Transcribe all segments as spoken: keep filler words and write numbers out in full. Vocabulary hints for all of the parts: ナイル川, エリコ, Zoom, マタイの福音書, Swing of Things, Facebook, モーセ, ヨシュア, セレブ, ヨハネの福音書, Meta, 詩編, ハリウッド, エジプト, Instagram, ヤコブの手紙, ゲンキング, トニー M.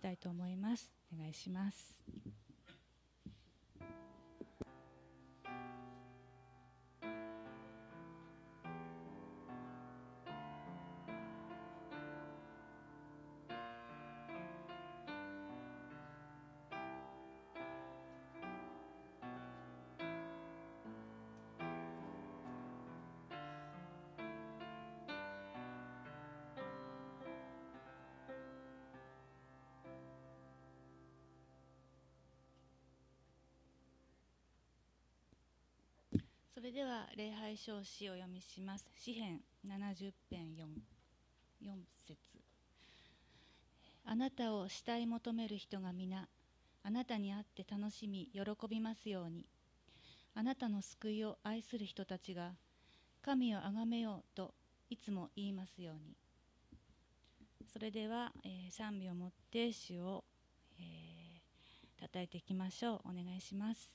したいと思います。お願いします。それでは礼拝唱詩を読みします。詩編ななじゅっぺんよん、よんせつ。あなたを慕い求める人が皆あなたに会って楽しみ喜びますように。あなたの救いを愛する人たちが神をあがめようといつも言いますように。それでは、えー、賛美をもって主を、えー、叩いていきましょう。お願いします。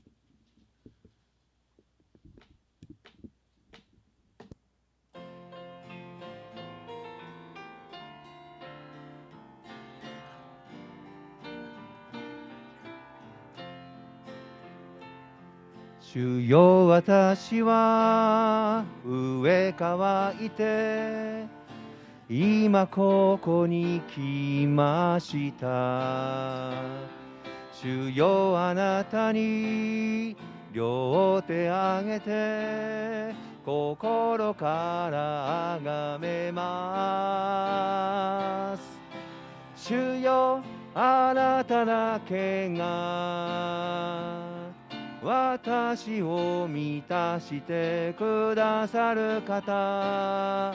主よ、私は飢え渇いて今ここに来ました。主よ、あなたに両手あげて心からあがめます。主よ、あなただけが私を満たしてくださる方。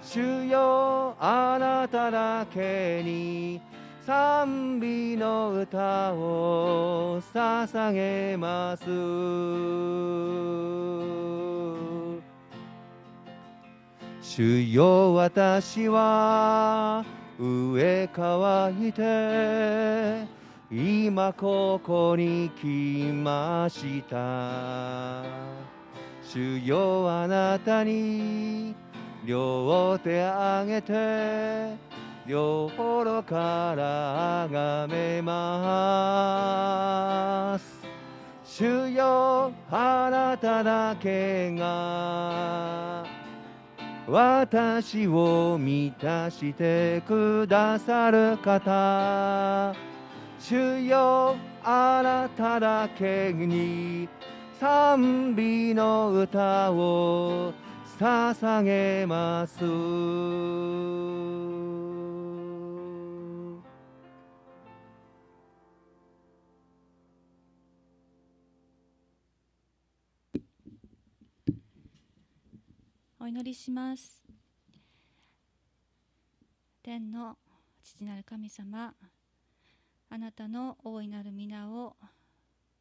主よ、あなただけに賛美の歌を捧げます。主よ、私は飢え渇いて今ここに来ました。主よ、あなたに両手あげて両心からあがめます。主よ、あなただけが私を満たしてくださる方。主よ、あなただけに賛美の歌を捧げます。お祈りします。天の父なる神様、あなたの大いなる皆を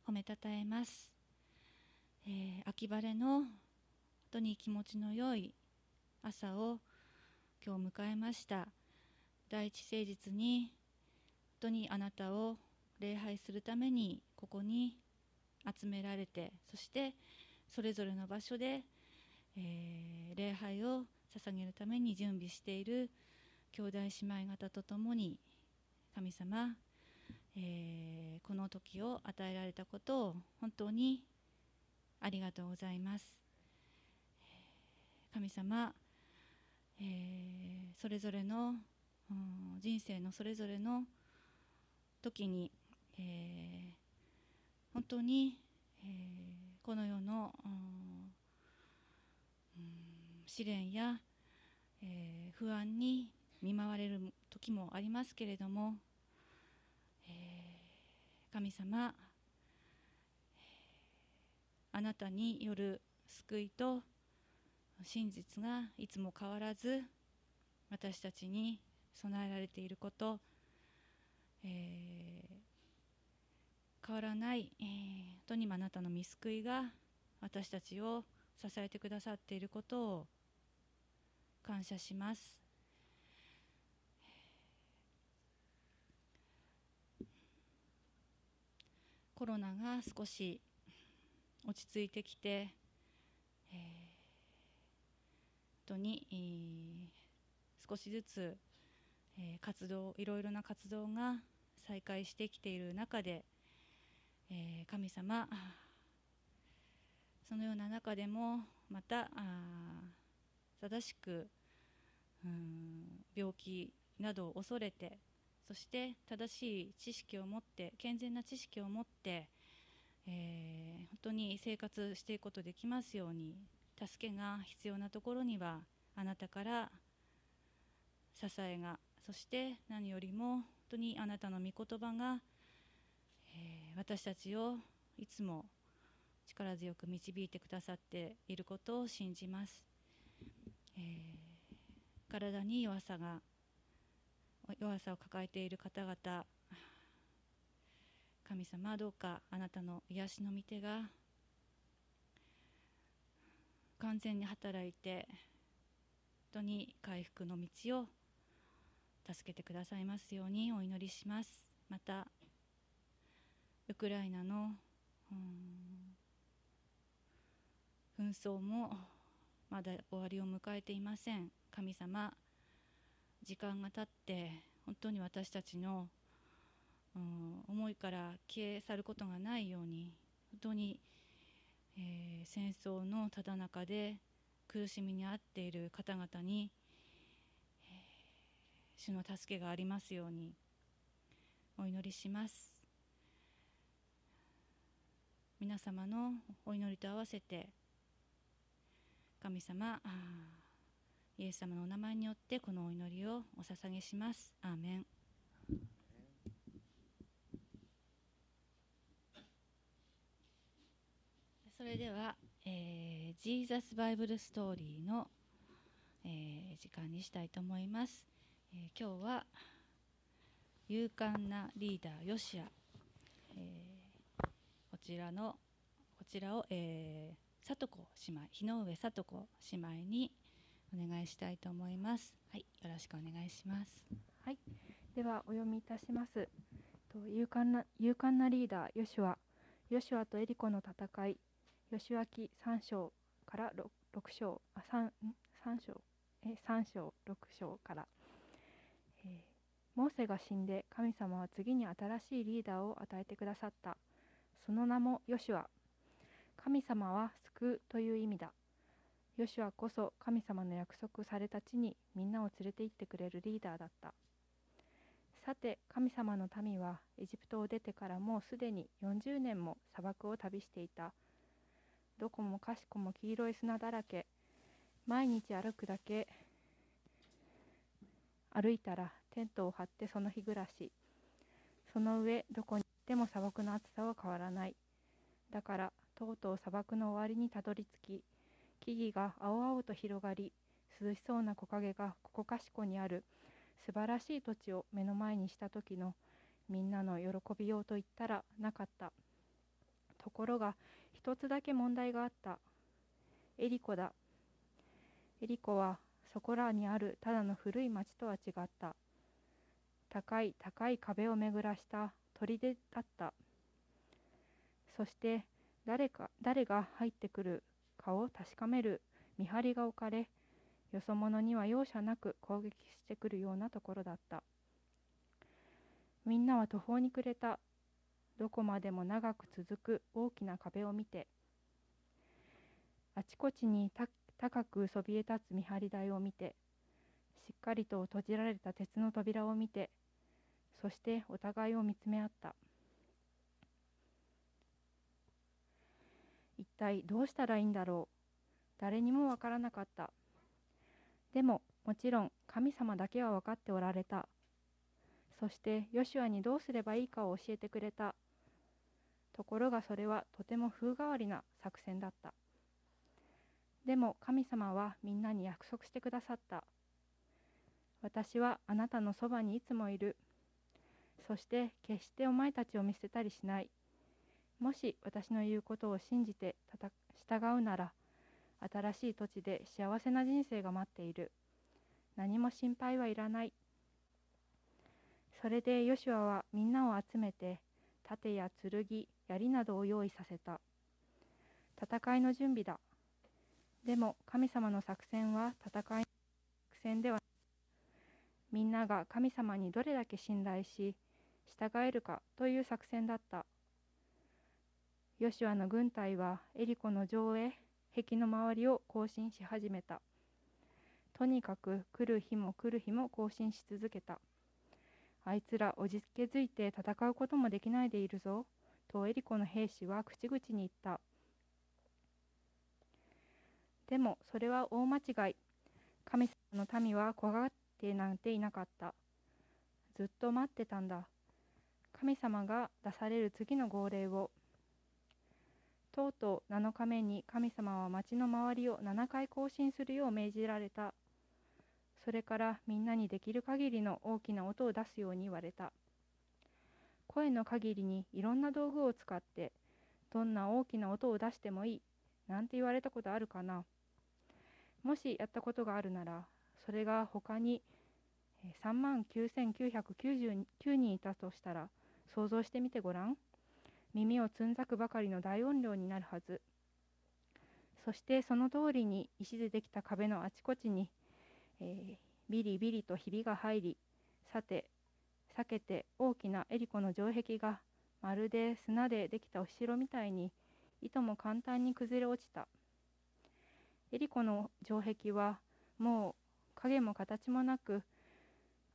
褒めたたえます、えー、秋晴れの本当に気持ちの良い朝を今日迎えました。第一誠実に本当にあなたを礼拝するためにここに集められて、そしてそれぞれの場所で、えー、礼拝を捧げるために準備している兄弟姉妹方とともに、神様、えー、この時を与えられたことを本当にありがとうございます。神様、えー、それぞれの、うん、人生のそれぞれの時に、えー、本当に、えー、この世の、うんうん、試練や、えー、不安に見舞われる時もありますけれども、神様、あなたによる救いと真実がいつも変わらず私たちに備えられていること、えー、変わらない、えー、本当にあなたの御救いが私たちを支えてくださっていることを感謝します。コロナが少し落ち着いてきて、えー、本当に、えー、少しずつ、えー、活動いろいろな活動が再開してきている中で、えー、神様、そのような中でもまたあ正しくうーん病気などを恐れて、そして正しい知識を持って、健全な知識を持って、えー、本当に生活していくことできますように、助けが必要なところにはあなたから支えが、そして何よりも本当にあなたの御言葉が、えー、私たちをいつも力強く導いてくださっていることを信じます。えー、体に弱さが弱さを抱えている方々、神様、どうかあなたの癒しの御手が完全に働いて、本当に回復の道を助けてくださいますようにお祈りします。またウクライナのうん紛争もまだ終わりを迎えていません。神様、時間が経って本当に私たちの、うん、思いから消え去ることがないように、本当に、えー、戦争のただ中で苦しみにあっている方々に、えー、主の助けがありますようにお祈りします。皆様のお祈りと合わせて、神様、イエス様のお名前によってこのお祈りをお捧げします。アーメン。それでは、えー、ジーザスバイブルストーリーの、えー、時間にしたいと思います。えー、今日は勇敢なリーダーヨシア、えー、こちらのこちらを、えーさとこ姉妹、日上さとこ姉妹にお願いしたいと思います。はい、よろしくお願いします。はい、ではお読みいたします。と勇敢な勇敢なリーダーヨシュア、ヨシュアとエリコの戦い、ヨシュア記三章から六章、あ三三章え三章六章から、えー、モーセが死んで神様は次に新しいリーダーを与えてくださった。その名もヨシュア。神様は救うという意味だ。ヨシュアこそ神様の約束された地にみんなを連れて行ってくれるリーダーだった。さて、神様の民はエジプトを出てからもうすでによんじゅうねんも砂漠を旅していた。どこもかしこも黄色い砂だらけ。毎日歩くだけ歩いたらテントを張ってその日暮らし。その上、どこに行っても砂漠の暑さは変わらない。だから、とうとう砂漠の終わりにたどり着き、木々が青々と広がり、涼しそうな木陰がここかしこにある素晴らしい土地を目の前にした時のみんなの喜びようと言ったらなかった。ところが一つだけ問題があった。エリコだ。エリコはそこらにあるただの古い町とは違った。高い高い壁を巡らした砦だった。そして誰か、誰が入ってくるかを確かめる見張りが置かれ、よそ者には容赦なく攻撃してくるようなところだった。みんなは途方に暮れた。どこまでも長く続く大きな壁を見て、あちこちにた高くそびえ立つ見張り台を見て、しっかりと閉じられた鉄の扉を見て、そしてお互いを見つめ合った。一体どうしたらいいんだろう。誰にもわからなかった。でも、もちろん神様だけは分かっておられた。そしてヨシュアにどうすればいいかを教えてくれた。ところがそれはとても風変わりな作戦だった。でも神様はみんなに約束してくださった。私はあなたのそばにいつもいる。そして決してお前たちを見捨てたりしない。もし私の言うことを信じて従うなら、新しい土地で幸せな人生が待っている。何も心配はいらない。それでヨシュアはみんなを集めて、盾や剣、槍などを用意させた。戦いの準備だ。でも神様の作戦は戦いの作戦ではない。みんなが神様にどれだけ信頼し、従えるかという作戦だった。ヨシュアの軍隊はエリコの城へ壁の周りを行進し始めた。とにかく来る日も来る日も行進し続けた。あいつらおじけづいて戦うこともできないでいるぞ、とエリコの兵士は口々に言った。でもそれは大間違い。神様の民は怖がってなんていなかった。ずっと待ってたんだ。神様が出される次の号令を。とうとうなのかめに神様は町の周りをななかい行進するよう命じられた。それからみんなにできる限りの大きな音を出すように言われた。声の限りにいろんな道具を使ってどんな大きな音を出してもいいなんて言われたことあるかな。もしやったことがあるなら、それが他にさんまんきゅうせんきゅうひゃくきゅうじゅうきゅうにんいたとしたら、想像してみてごらん。耳をつんざくばかりの大音量になるはず。そしてその通りに石でできた壁のあちこちに、えー、ビリビリとひびが入り、さて裂けて大きなエリコの城壁がまるで砂でできたお城みたいにいとも簡単に崩れ落ちた。エリコの城壁はもう影も形もなく、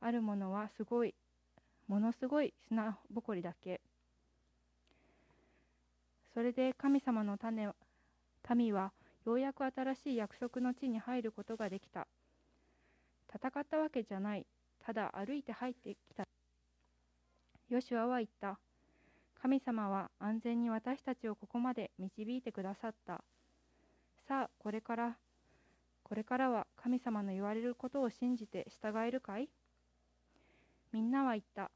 あるものはすごいものすごい砂ぼこりだけ。それで神様の種民はようやく新しい約束の地に入ることができた。戦ったわけじゃない、ただ歩いて入ってきた。ヨシュアは言った。神様は安全に私たちをここまで導いてくださった。さあこれからこれからは神様の言われることを信じて従えるかい。みんなは言った。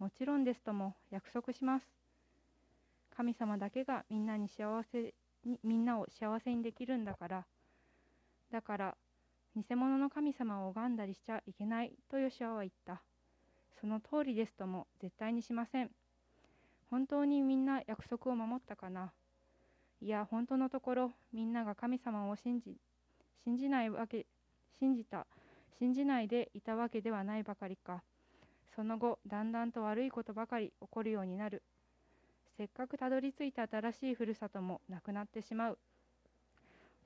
もちろんですとも、約束します。神様だけがみんなに幸せにみんなを幸せにできるんだからだから偽物の神様を拝んだりしちゃいけないとヨシュアは言った。その通りですとも、絶対にしません。本当にみんな約束を守ったかな。いや、本当のところみんなが神様を信じ信じないわけ信じた信じないでいたわけではないばかりか。その後だんだんと悪いことばかり起こるようになる。せっかくたどり着いた新しいふるさともなくなってしまう。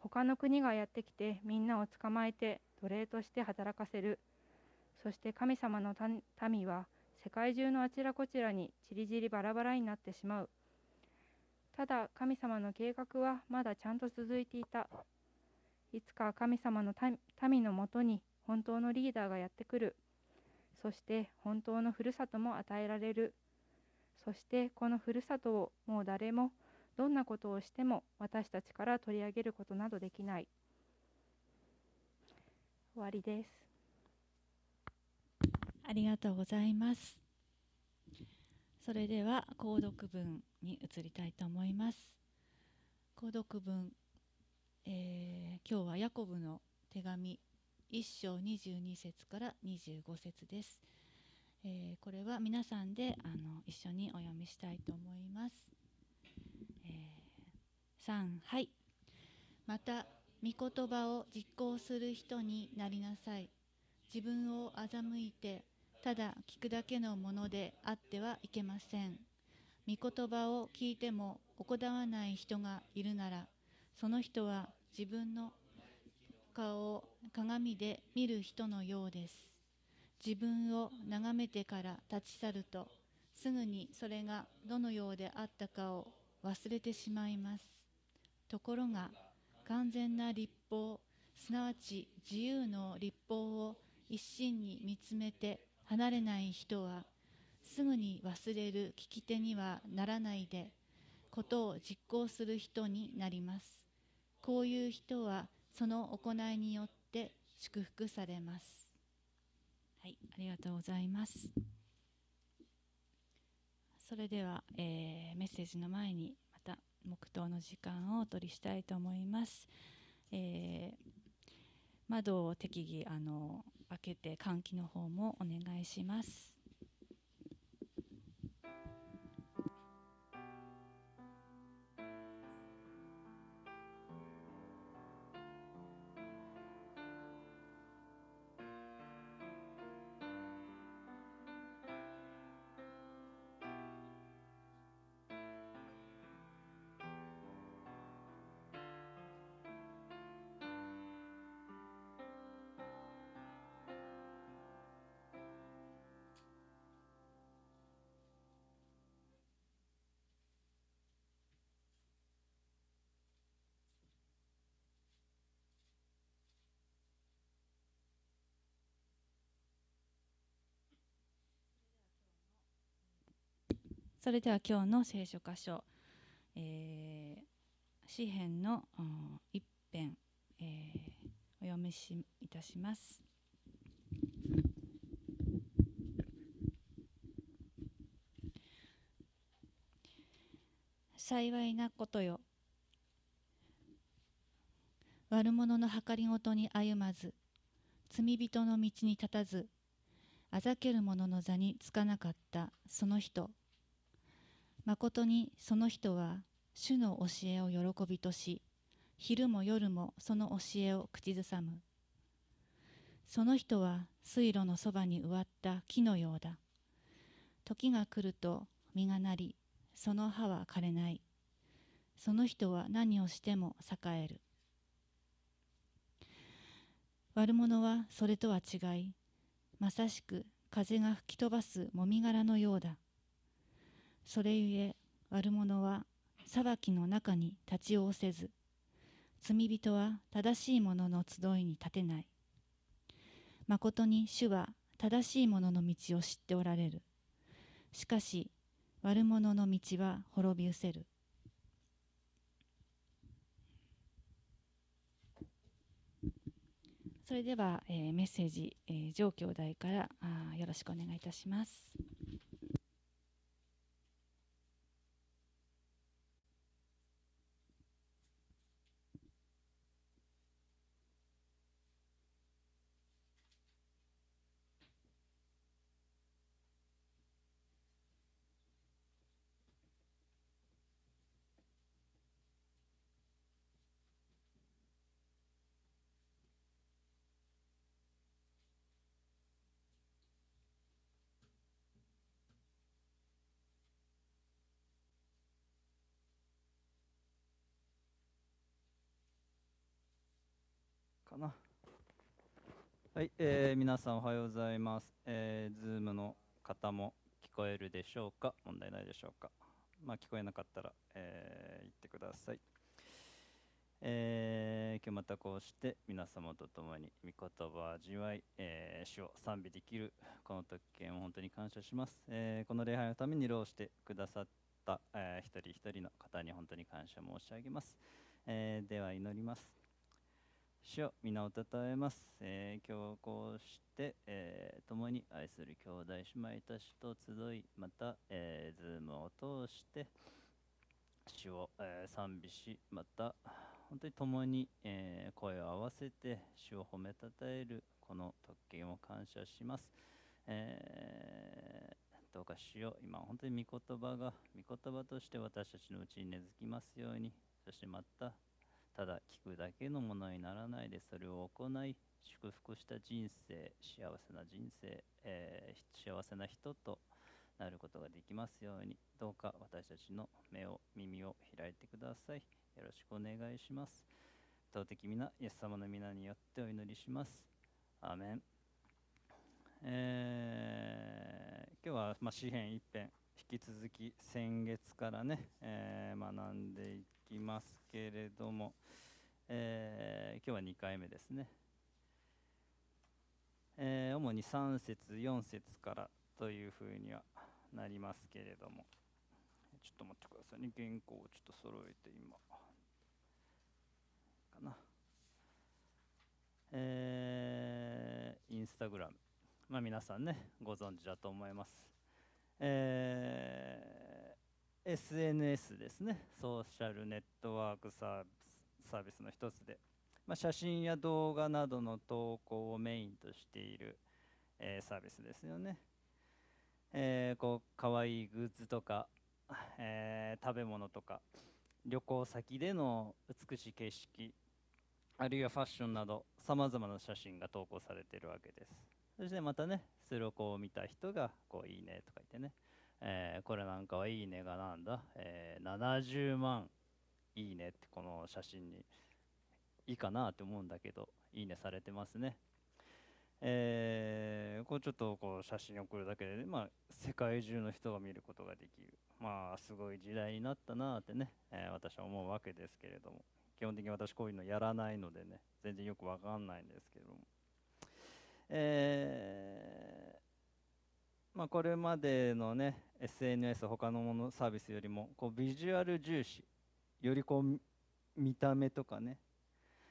他の国がやってきてみんなを捕まえて奴隷として働かせる。そして神様の民は世界中のあちらこちらにちりぢりバラバラになってしまう。ただ神様の計画はまだちゃんと続いていた。いつか神様の民のもとに本当のリーダーがやってくる。そして本当のふるさとも与えられる。そしてこのふるさとをもう誰もどんなことをしても私たちから取り上げることなどできない。終わりです。ありがとうございます。それでは購読文に移りたいと思います。購読文、えー、今日はヤコブの手紙いっしょうにじゅうにせつからにじゅうごせつです。えー、これは皆さんであの一緒にお読みしたいと思います。さん、はい。また、御言葉を実行する人になりなさい。自分を欺いて、ただ聞くだけのものであってはいけません。御言葉を聞いても行わない人がいるなら、その人は自分の顔を鏡で見る人のようです。自分を眺めてから立ち去ると、すぐにそれがどのようであったかを忘れてしまいます。ところが、完全な律法、すなわち自由の律法を一心に見つめて離れない人は、すぐに忘れる聞き手にはならないで、ことを実行する人になります。こういう人は、その行いによって祝福されます。はい、ありがとうございます。それでは、えー、メッセージの前にまた黙祷の時間をお取りしたいと思います。えー、窓を適宜あの開けて換気の方もお願いします。それでは今日の聖書箇所、えー、詩編の一編、えー、お読みしいたします。幸いなことよ、悪者の計りごとに歩まず、罪人の道に立たず、あざける者の座につかなかったその人。まことにその人は主の教えを喜びとし、昼も夜もその教えを口ずさむ。その人は水路のそばに植わった木のようだ。時が来ると実がなり、その葉は枯れない。その人は何をしても栄える。悪者はそれとは違い、まさしく風が吹き飛ばすもみ殻のようだ。それゆえ悪者は裁きの中に立ち仰せず、罪人は正しい者の集いに立てない。まことに主は正しい者の道を知っておられる。しかし悪者の道は滅び失せる。それでは、えー、メッセージ、えー、上兄弟からあよろしくお願いいたします。はい、えー、皆さんおはようございます。えー、Zoom の方も聞こえるでしょうか？問題ないでしょうか？まあ、聞こえなかったら、えー、言ってください。えー、今日またこうして皆様と共に御言葉を味わい、えー、主を賛美できるこの特権を本当に感謝します。えー、この礼拝のために労してくださった、えー、一人一人の方に本当に感謝申し上げます。えー、では祈ります。主よ、皆をたたえます。えー、今日こうして、えー、共に愛する兄弟姉妹たちと集い、また、えー、ズームを通して主を、えー、賛美し、また本当に共に、えー、声を合わせて主を褒めたたえるこの特権を感謝します。えー、どうか主よ、今本当に御言葉が御言葉として私たちのうちに根付きますように、そしてまたただ聞くだけのものにならないで、それを行い、祝福した人生、幸せな人生、えー、幸せな人となることができますように、どうか私たちの目を耳を開いてください。よろしくお願いします。尊き皆イエス様の皆によってお祈りします。アーメン。えー、今日はまあ詩編一編、引き続き先月からね、えー、学んでいきますけれども、えー、今日はにかいめですね。えー、主にさん節よん節からというふうにはなりますけれども、ちょっと待ってくださいね。原稿をちょっと揃えて今かな、えー、インスタグラム、まあ、皆さんねご存知だと思います。えー、エスエヌエス ですね、ソーシャルネットワークサービス、サービスの一つで、まあ、写真や動画などの投稿をメインとしている、えー、サービスですよね。えー、こうかわいいグッズとか、えー、食べ物とか、旅行先での美しい景色、あるいはファッションなどさまざまな写真が投稿されているわけです。そしてまたね、それをこう見た人がこういいねとか言ってね、えー、これなんかはいいねがなんだ、えー、ななじゅうまんいいねって、この写真にいいかなって思うんだけど、いいねされてますね。えー、こうちょっとこう写真を送るだけで、ね、まあ、世界中の人が見ることができる、まあすごい時代になったなってね、えー、私は思うわけですけれども、基本的に私こういうのやらないのでね、全然よくわかんないんですけれども。えまあ、これまでのね エスエヌエス 他のものサービスよりもこうビジュアル重視、よりこう見た目とかね、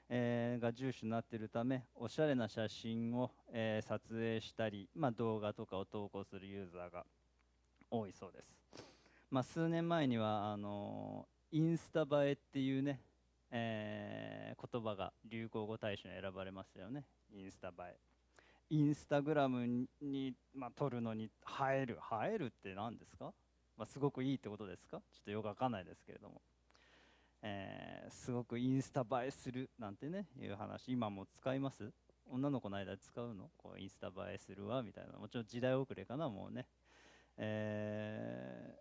えー、が重視になっているため、おしゃれな写真を、えー、撮影したり、まあ、動画とかを投稿するユーザーが多いそうです。まあ、数年前にはあのインスタ映えっていうね、えー、言葉が流行語大賞に選ばれましたよね。インスタ映え、インスタグラムに、まあ、撮るのに映える映えるって何ですか、まあ、すごくいいってことですか、ちょっとよくわかんないですけれども、えー、すごくインスタ映えするなんてねいう話、今も使います？女の子の間で使うの？こうインスタ映えするわみたいな、もちろん時代遅れかな、もうね、え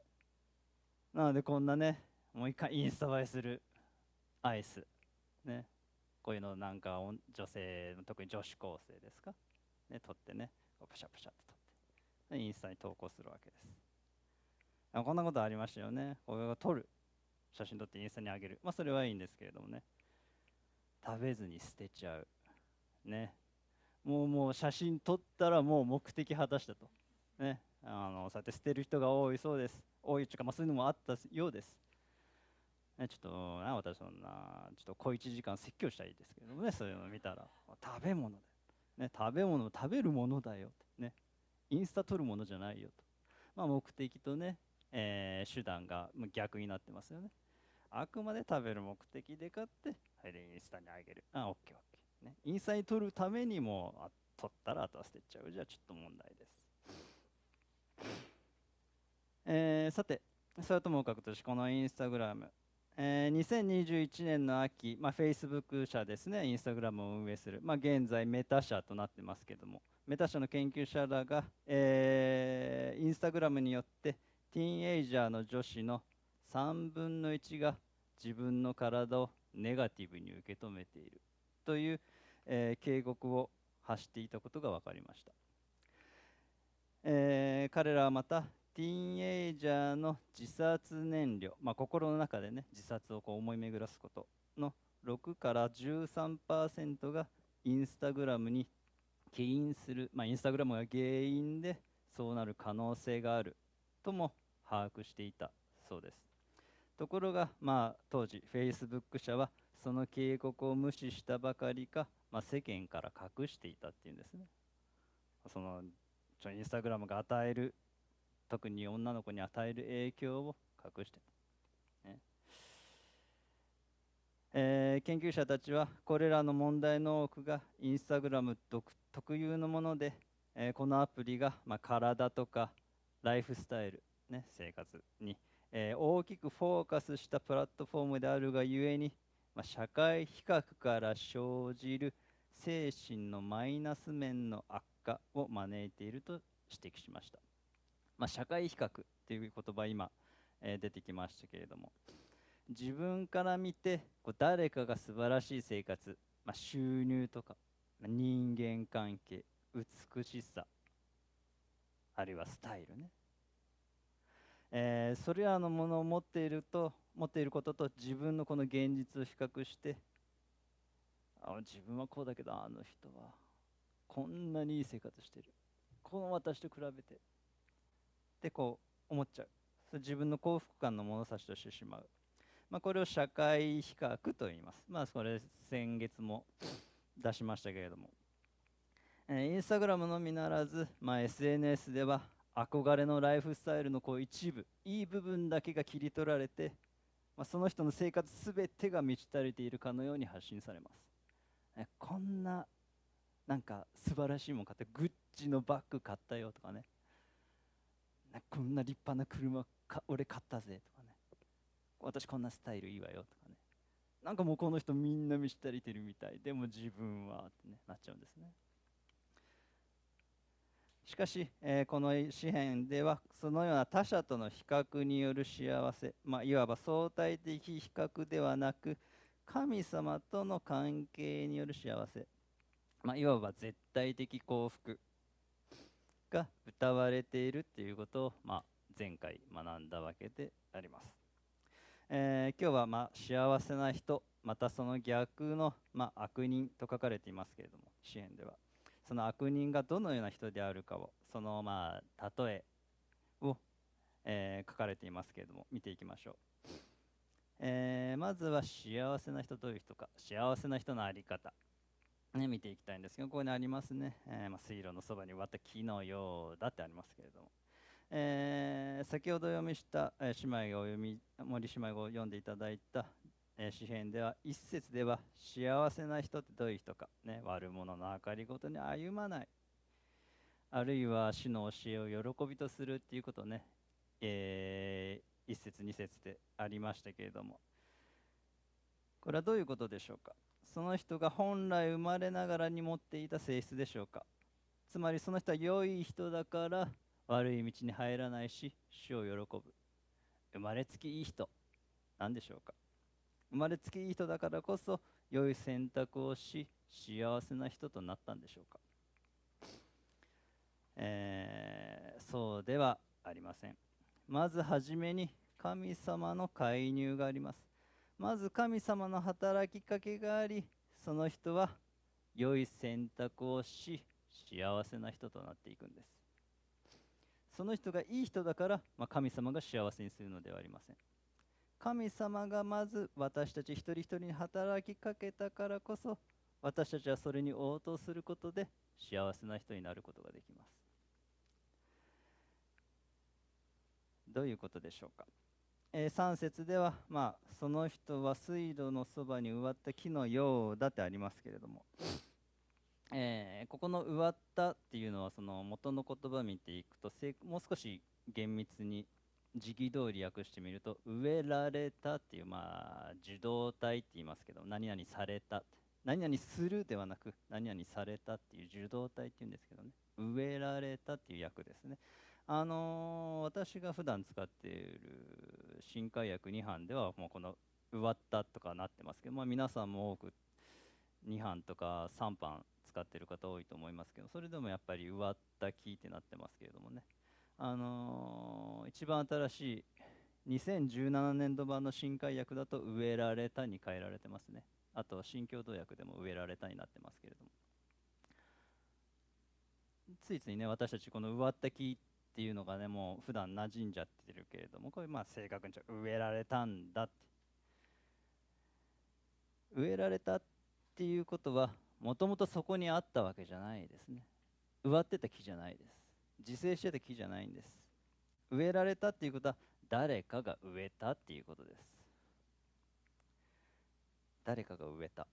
ー、なのでこんなね、もう一回インスタ映えするアイスね、こういうのなんか女性の、特に女子高生ですかね、撮ってね、プシャプシャって撮ってインスタに投稿するわけです。あ、こんなことありましたよね。これが撮る、写真撮ってインスタにあげる、まあ、それはいいんですけれどもね、食べずに捨てちゃうね、もうもう写真撮ったらもう目的果たしたとね、あのそうやって捨てる人が多いそうです。多いというか、まあ、そういうのもあったようですね。ちょっとな、私そんなちょっと小いちじかん説教したいですけどもね、そういうの見たら食べ物だよ、ね、食べ物食べるものだよとね、インスタ撮るものじゃないよと、まあ、目的とね、えー、手段が逆になってますよね。あくまで食べる目的で買って、はい、でインスタにあげる。あ、オッケーオッケー、ね。インスタに撮るためにも、あ、撮ったらあとは捨てちゃう。じゃあちょっと問題です。えー、さて、それともかくとし、このインスタグラム、えー、にせんにじゅういちねんの秋、まあ、Facebook 社ですね、インスタグラムを運営する、まあ、現在メタ社となってますけども、メタ社の研究者らが、えー、インスタグラムによって、ティーンエイジャーの女子のさんぶんのいちが自分の体をネガティブに受け止めているという、えー、警告を発していたことが分かりました。えー、彼らはまたティーンエイジャーの自殺燃料、まあ、心の中でね自殺をこう思い巡らすことのろくからじゅうさんパーセント がインスタグラムに起因する、まあ、インスタグラムが原因でそうなる可能性があるとも把握していたそうです。ところが、まあ、当時 Facebook 社はその警告を無視したばかりか、まあ、世間から隠していたっていうんですね。そのインスタグラムが与える、特に女の子に与える影響を隠してた、ねえー、研究者たちはこれらの問題の多くがインスタグラム特有のもので、えー、このアプリが、まあ、体とかライフスタイル、ね、生活にえー、大きくフォーカスしたプラットフォームであるがゆえに、まあ、社会比較から生じる精神のマイナス面の悪化を招いていると指摘しました。まあ、社会比較という言葉今、えー、出てきましたけれども、自分から見てこう誰かが素晴らしい生活、まあ、収入とか、まあ、人間関係、美しさ、あるいはスタイルね、えー、それらのものを持っていると持っていることと自分のこの現実を比較して、あ、自分はこうだけどあの人はこんなにいい生活してる、この私と比べてってこう思っちゃう。それ自分の幸福感の物差しとしてしまう、まあ、これを社会比較と言います。まあそれ先月も出しましたけれども、えー、インスタグラムのみならず、まあ、エスエヌエス では憧れのライフスタイルのこう一部、いい部分だけが切り取られて、まあ、その人の生活すべてが満ち足りているかのように発信されます。えこんななんか素晴らしいもん買って、グッチのバッグ買ったよとかね、なこんな立派な車か俺買ったぜとかね、私こんなスタイルいいわよとかね、なんかもうこの人みんな満ち足りてるみたい、でも自分はって、ね、なっちゃうんですね。しかし、えー、この詩篇ではそのような他者との比較による幸せ、まあ、いわば相対的比較ではなく神様との関係による幸せ、まあ、いわば絶対的幸福が謳われているということを、まあ、前回学んだわけであります。えー、今日は、まあ、幸せな人、またその逆の、まあ、悪人と書かれていますけれども、詩篇ではその悪人がどのような人であるかを、そのまあ例えを、えー、書かれていますけれども、見ていきましょう。えー、まずは幸せな人どういう人か、幸せな人のあり方、ね、見ていきたいんですけど、ここにありますね、えーまあ、水路のそばに植わった木のようだってありますけれども、えー、先ほど読みした、えー、姉妹がお読み森姉妹が読んでいただいた、えー、詩編では、一節では幸せな人ってどういう人か、ね、悪者の計りごとに歩まない、あるいは主の教えを喜びとするっていうことね、えー、一節二節でありましたけれども、これはどういうことでしょうか。その人が本来生まれながらに持っていた性質でしょうか。つまりその人は良い人だから悪い道に入らないし、主を喜ぶ。生まれつきいい人なんでしょうか。生まれつきいい人だからこそ良い選択をし、幸せな人となったんでしょうか。えー、そうではありません。まずはじめに神様の介入があります。まず神様の働きかけがあり、その人は良い選択をし、幸せな人となっていくんです。その人がいい人だから、まあ、神様が幸せにするのではありません。神様がまず私たち一人一人に働きかけたからこそ、私たちはそれに応答することで幸せな人になることができます。どういうことでしょうか。えー、さん節では、まあ、その人は水路のそばに植わった木のようだってありますけれども、えー、ここの植わったっていうのは、その元の言葉見ていくと、もう少し厳密に時期通り訳してみると、植えられたっていう、まあ、受動体って言いますけど、何々された、何々するではなく、何々されたっていう受動体っていうんですけどね、植えられたっていう訳ですね。あのー、私が普段使っている新海訳に版ではもうこの植わったとかなってますけど、まあ、皆さんも多くに版とかさん版使っている方多いと思いますけど、それでもやっぱり植わった木ってなってますけれどもね、あのー、一番新しいにせんじゅうななねんど版の新海訳だと植えられたに変えられてますね。あと新共同訳でも植えられたになってますけれども、ついついね、私たちこの植わった木っていうのがね、もう普段馴染んじゃってるけれども、これまあ正確に植えられたんだって、植えられたっていうことはもともとそこにあったわけじゃないですね。植わってた木じゃないです。自生してた木じゃないんです。植えられたっていうことは誰かが植えたっていうことです。誰かが植えた、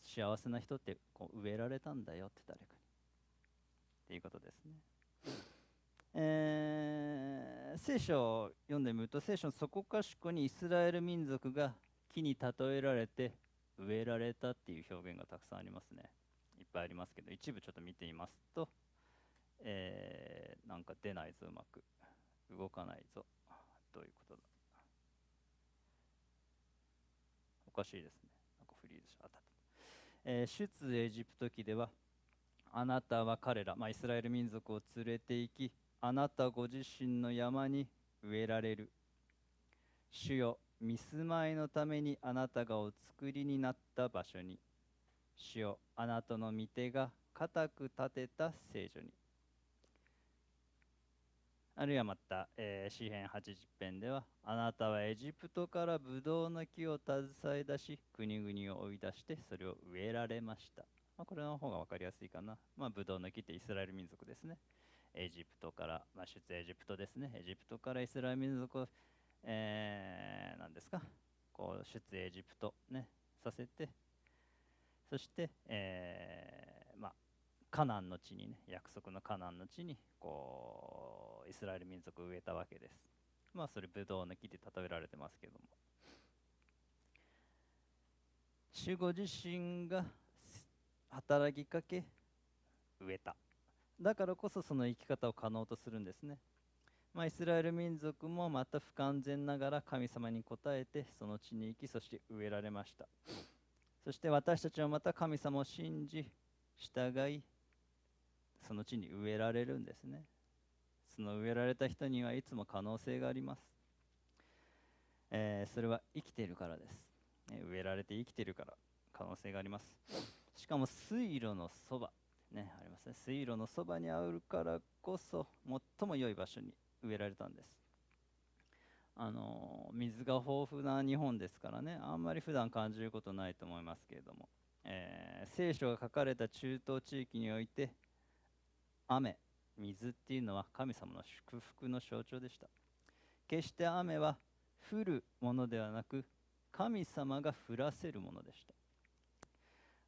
幸せな人ってこう植えられたんだよって誰かにっていうことですね。えー、聖書を読んでみると、聖書のそこかしこにイスラエル民族が木に例えられて植えられたっていう表現がたくさんありますね。いっぱいありますけど、一部ちょっと見てみますと、えー、なんか出ないぞ、うまく動かないぞ、どういうことだ、おかしいですね、なんかフリーズしちゃった、えー、出エジプト記では、あなたは彼ら、まあ、イスラエル民族を連れて行き、あなたご自身の山に植えられる。主よ、見住まいのためにあなたがお作りになった場所に。主よ、あなたの御手が固く立てた聖所に。あるいはまた、えー、詩編はちじゅう編では、あなたはエジプトからブドウの木を携え出し、国々を追い出してそれを植えられました。まあ、これの方が分かりやすいかな。まあ、ブドウの木ってイスラエル民族ですね。エジプトから、まあ、出エジプトですね。エジプトからイスラエル民族を、えー、何ですか、こう出エジプト、ね、させて、そして、えーまあ、カナンの地にね、約束のカナンの地にこうイスラエル民族を植えたわけです。まあ、それブドウの木で例えられてますけども。主ご自身が働きかけ植えた、だからこそその生き方を可能とするんですね。まあ、イスラエル民族もまた不完全ながら神様に応えてその地に行き、そして植えられました。そして私たちはまた神様を信じ従い、その地に植えられるんですね。その植えられた人にはいつも可能性があります、えー、それは生きているからです。植えられて生きているから可能性があります。しかも水路のそば、ね、ありますね、水路のそばにあるからこそ最も良い場所に植えられたんです。あの水が豊富な日本ですからね、あんまり普段感じることないと思いますけれども、えー、聖書が書かれた中東地域において雨、水っていうのは神様の祝福の象徴でした。決して雨は降るものではなく、神様が降らせるものでした。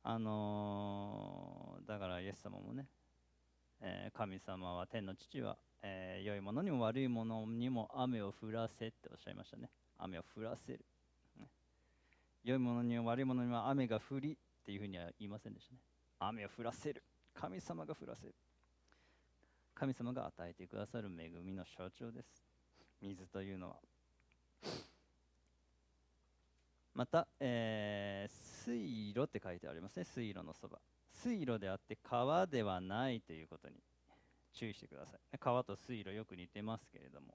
あのー、だからイエス様もね、えー、神様は天の父は、えー、良いものにも悪いものにも雨を降らせっておっしゃいましたね。雨を降らせる、ね、良いものにも悪いものにも雨が降りっていうふうには言いませんでしたね。雨を降らせる、神様が降らせる、神様が与えてくださる恵みの象徴です、水というのは。また、えー、水路って書いてありますね。水路のそば、水路であって川ではないということに注意してください。川と水路よく似てますけれども、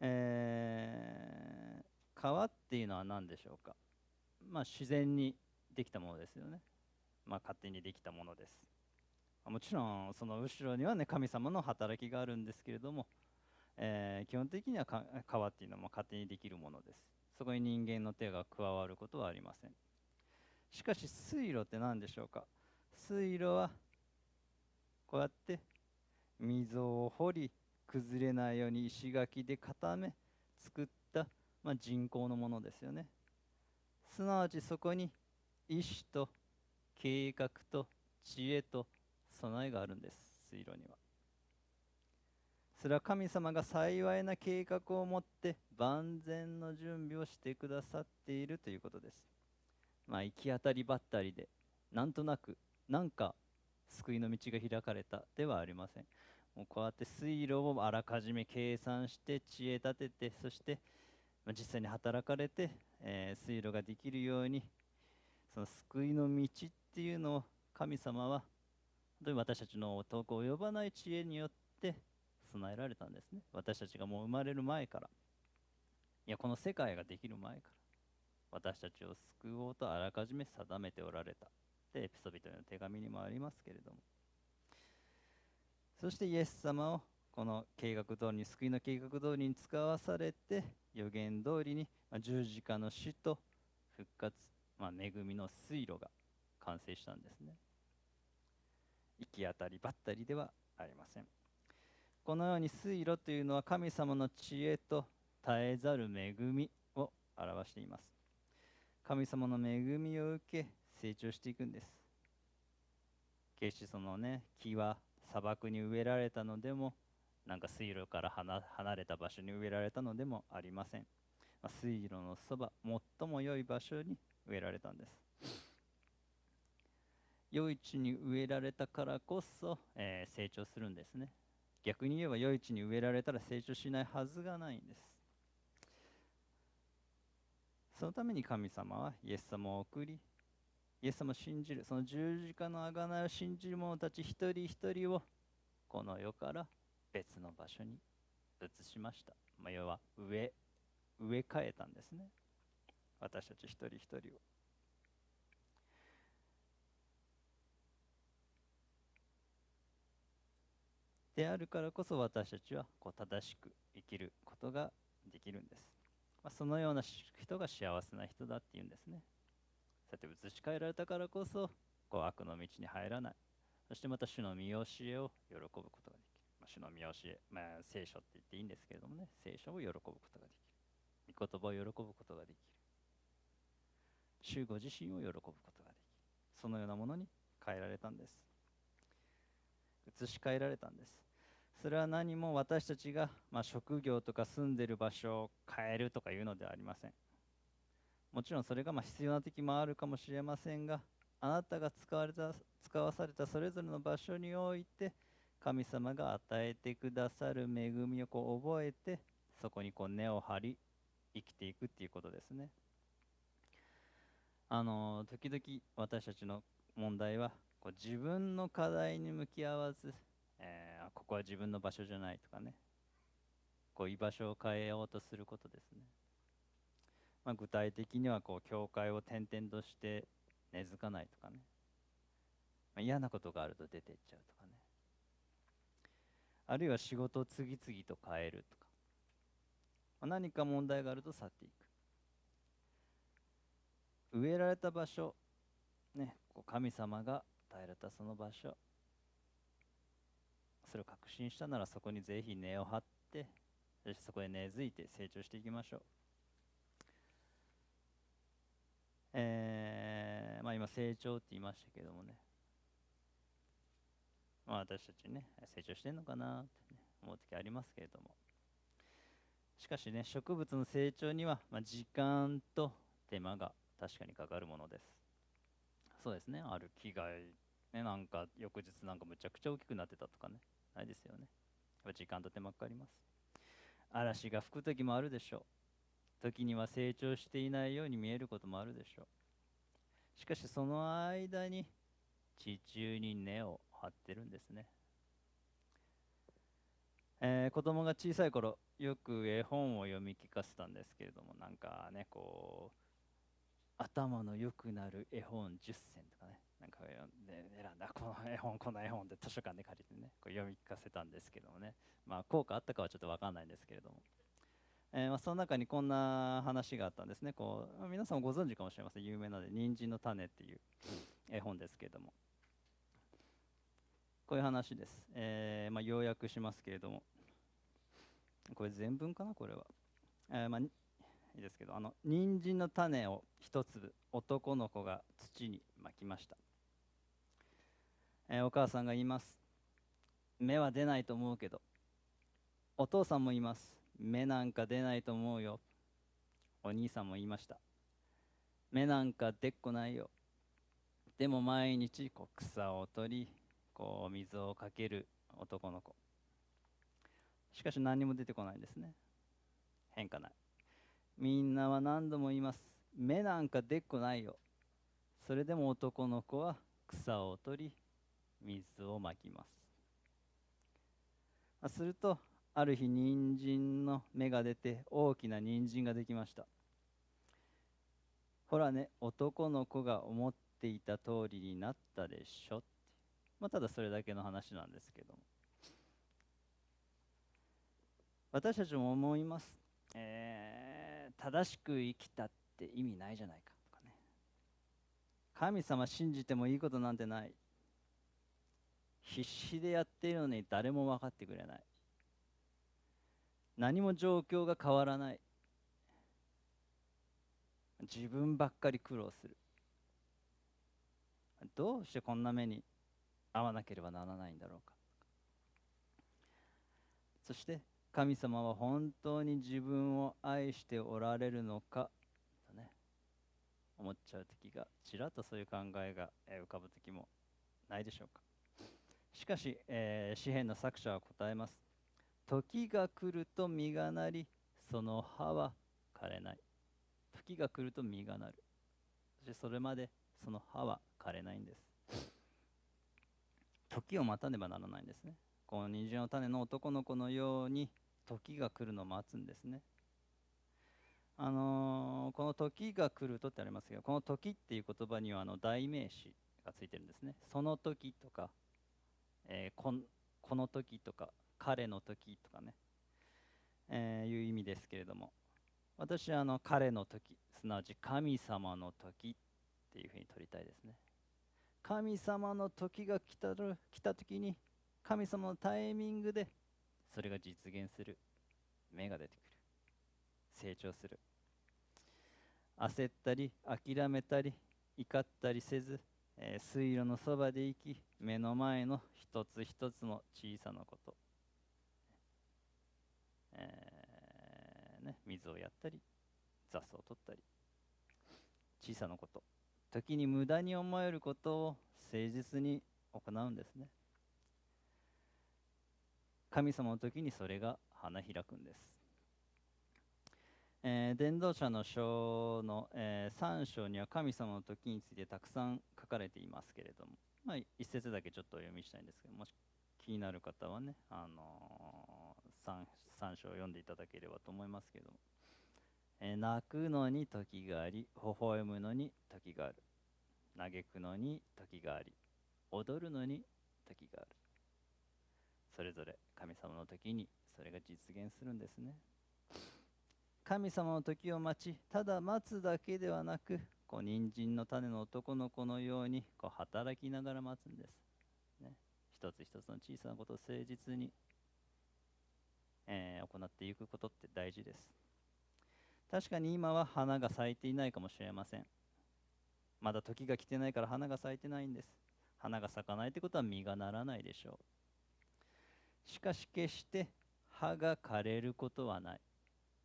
えー、川っていうのは何でしょうか。まあ自然にできたものですよね。まあ勝手にできたものです。もちろんその後ろにはね、神様の働きがあるんですけれども、えー、基本的には川っていうのは勝手にできるものです。そこに人間の手が加わることはありません。しかし水路って何でしょうか。水路はこうやって溝を掘り、崩れないように石垣で固め作った、まあ、人工のものですよね。すなわちそこに意志と計画と知恵と備えがあるんです。水路にはそれは神様が幸いな計画を持って万全の準備をしてくださっているということです。まあ行き当たりばったりで、なんとなくなんか救いの道が開かれたではありません。もうこうやって水路をあらかじめ計算して知恵立てて、そして実際に働かれて、えー、水路ができるように、その救いの道っていうのを神様は本当に私たちの遠く及ばない知恵によって備えられたんですね。私たちがもう生まれる前から、いやこの世界ができる前から私たちを救おうとあらかじめ定めておられたってエペソビトへの手紙にもありますけれども、そしてイエス様をこの計画通りに、救いの計画通りに使わされて、予言通りに十字架の死と復活、まあ、恵みの水路が完成したんですね。行き当たりばったりではありません。このように水路というのは神様の知恵と絶えざる恵みを表しています。神様の恵みを受け成長していくんです。決してそのね、木は砂漠に植えられたのでも、なんか水路から離れた場所に植えられたのでもありません。水路のそば、最も良い場所に植えられたんです。良い地に植えられたからこそ、えー、成長するんですね。逆に言えば良い地に植えられたら成長しないはずがないんです。そのために神様はイエス様を送り、イエス様を信じる、その十字架の贖いを信じる者たち一人一人をこの世から別の場所に移しました。まあ、要は植え、植え替えたんですね。私たち一人一人を。であるからこそ私たちはこう正しく生きることができるんです。まあ、そのような人が幸せな人だっていうんですね。そうやって移し替えられたからこそこう悪の道に入らない。そしてまた主の見教えを喜ぶことができる。まあ、主の見教え、まあ、聖書って言っていいんですけれどもね、聖書を喜ぶことができる。御言葉を喜ぶことができる。主ご自身を喜ぶことができる。そのようなものに変えられたんです。移し替えられたんです。それは何も私たちが、まあ、職業とか住んでる場所を変えるとかいうのではありません。もちろんそれがまあ必要な時もあるかもしれませんが、あなたが使われた使わされたそれぞれの場所において神様が与えてくださる恵みをこう覚えて、そこにこう根を張り生きていくっていうことですね。あの時々私たちの問題は自分の課題に向き合わず、えー、ここは自分の場所じゃないとかね、こう居場所を変えようとすることですね。まあ、具体的にはこう教会を転々として根付かないとかね、嫌なことがあると出ていっちゃうとかね、あるいは仕事を次々と変えるとか、何か問題があると去っていく。植えられた場所、ね、神様が与えられたその場所、それを確信したならそこにぜひ根を張って、そしてそこで根付いて成長していきましょう。えーまあ、今成長って言いましたけどもね、まあ、私たちね成長してんのかなって、ね、思う時ありますけれども、しかしね、植物の成長には、まあ、時間と手間が確かにかかるものです。そうですね、ある木が、ね、なんか翌日なんかむちゃくちゃ大きくなってたとかね、ないですよね。やっぱ時間と手間かかります。嵐が吹く時もあるでしょう。時には成長していないように見えることもあるでしょう。しかしその間に地中に根を張ってるんですね。えー、子供が小さい頃よく絵本を読み聞かせたんですけれども、なんかねこう頭の良くなる絵本じゅっせんとかね、なんか選んだこの絵本この絵本で図書館で借りてねこう読み聞かせたんですけどもね、まあ効果あったかはちょっと分かんないんですけれども、えー、まあその中にこんな話があったんですね。こう皆さんもご存知かもしれません。有名なので人参の種っていう絵本ですけれども、こういう話です。えー、まあ要約しますけれども、これ全文かな、これは、えー、まあいいですけど、あの人参の種を一粒男の子が土にまきました。えー、お母さんが言います。芽は出ないと思うけど。お父さんも言います。芽なんか出ないと思うよ。お兄さんも言いました。芽なんか出っこないよ。でも毎日こう草を取りこう水をかける男の子。しかし何も出てこないんですね。変化ない。みんなは何度も言います。芽なんか出っこないよ。それでも男の子は草を取り水をまきます。するとある日人参の芽が出て大きな人参ができました。ほらね、男の子が思っていた通りになったでしょ。まあ、ただそれだけの話なんですけども、私たちも思います。えー、正しく生きたって意味ないじゃないかとかね、神様信じてもいいことなんてない、必死でやっているのに誰も分かってくれない、何も状況が変わらない、自分ばっかり苦労する、どうしてこんな目に遭わなければならないんだろうか。そして神様は本当に自分を愛しておられるのかとね思っちゃう時がちらっと、そういう考えが浮かぶ時もないでしょうか。しかし、えー、詩篇の作者は答えます。時が来ると実がなり、その葉は枯れない。時が来ると実がなる。そしてそれまでその葉は枯れないんです。時を待たねばならないんですね。この人参の種の男の子のように時が来るのを待つんですね。あのー、この時が来るとってありますけど、この時っていう言葉にはあの代名詞がついてるんですね。その時とか、えー、こ, この時とか彼の時とかね、えー、いう意味ですけれども、私はあの彼の時、すなわち神様の時っていうふうに取りたいですね。神様の時が来たる、来た時に神様のタイミングでそれが実現する。芽が出てくる。成長する。焦ったり諦めたり怒ったりせず、えー、水路のそばで生き、目の前の一つ一つの小さなこと、えーね、水をやったり雑草を取ったり、小さなこと、時に無駄に思えることを誠実に行うんですね。神様の時にそれが花開くんです。えー、伝道者の書の、えー、さん章には神様の時についてたくさん書かれていますけれども、まあ、一節だけちょっとお読みしたいんですけど、もし気になる方はね、あのー、さん, さん章を読んでいただければと思いますけれども、えー、泣くのに時があり微笑むのに時がある。嘆くのに時があり、踊るのに時がある。それぞれ神様の時にそれが実現するんですね。神様の時を待ち、ただ待つだけではなく、こう人参の種の男の子のようにこう働きながら待つんです、ね、一つ一つの小さなことを誠実に、えー、行っていくことって大事です。確かに今は花が咲いていないかもしれません。まだ時が来てないから花が咲いてないんです。花が咲かないということは実がならないでしょう。しかし決して葉が枯れることはない。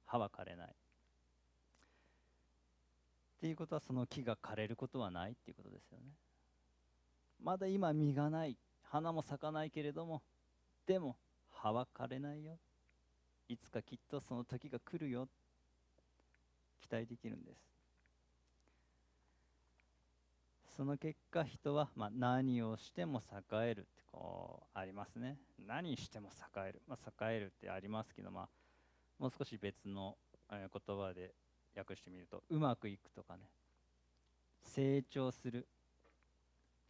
葉は枯れないっていうことは、その木が枯れることはないっていうことですよね。まだ今実がない、花も咲かないけれども、でも葉は枯れないよ。いつかきっとその時が来るよ。期待できるんです。その結果、人はまあ何をしても栄えるってこうありますね。何しても栄える、まあ、栄えるってありますけど、まあ、もう少し別の言葉で訳してみると、うまくいくとかね、成長する、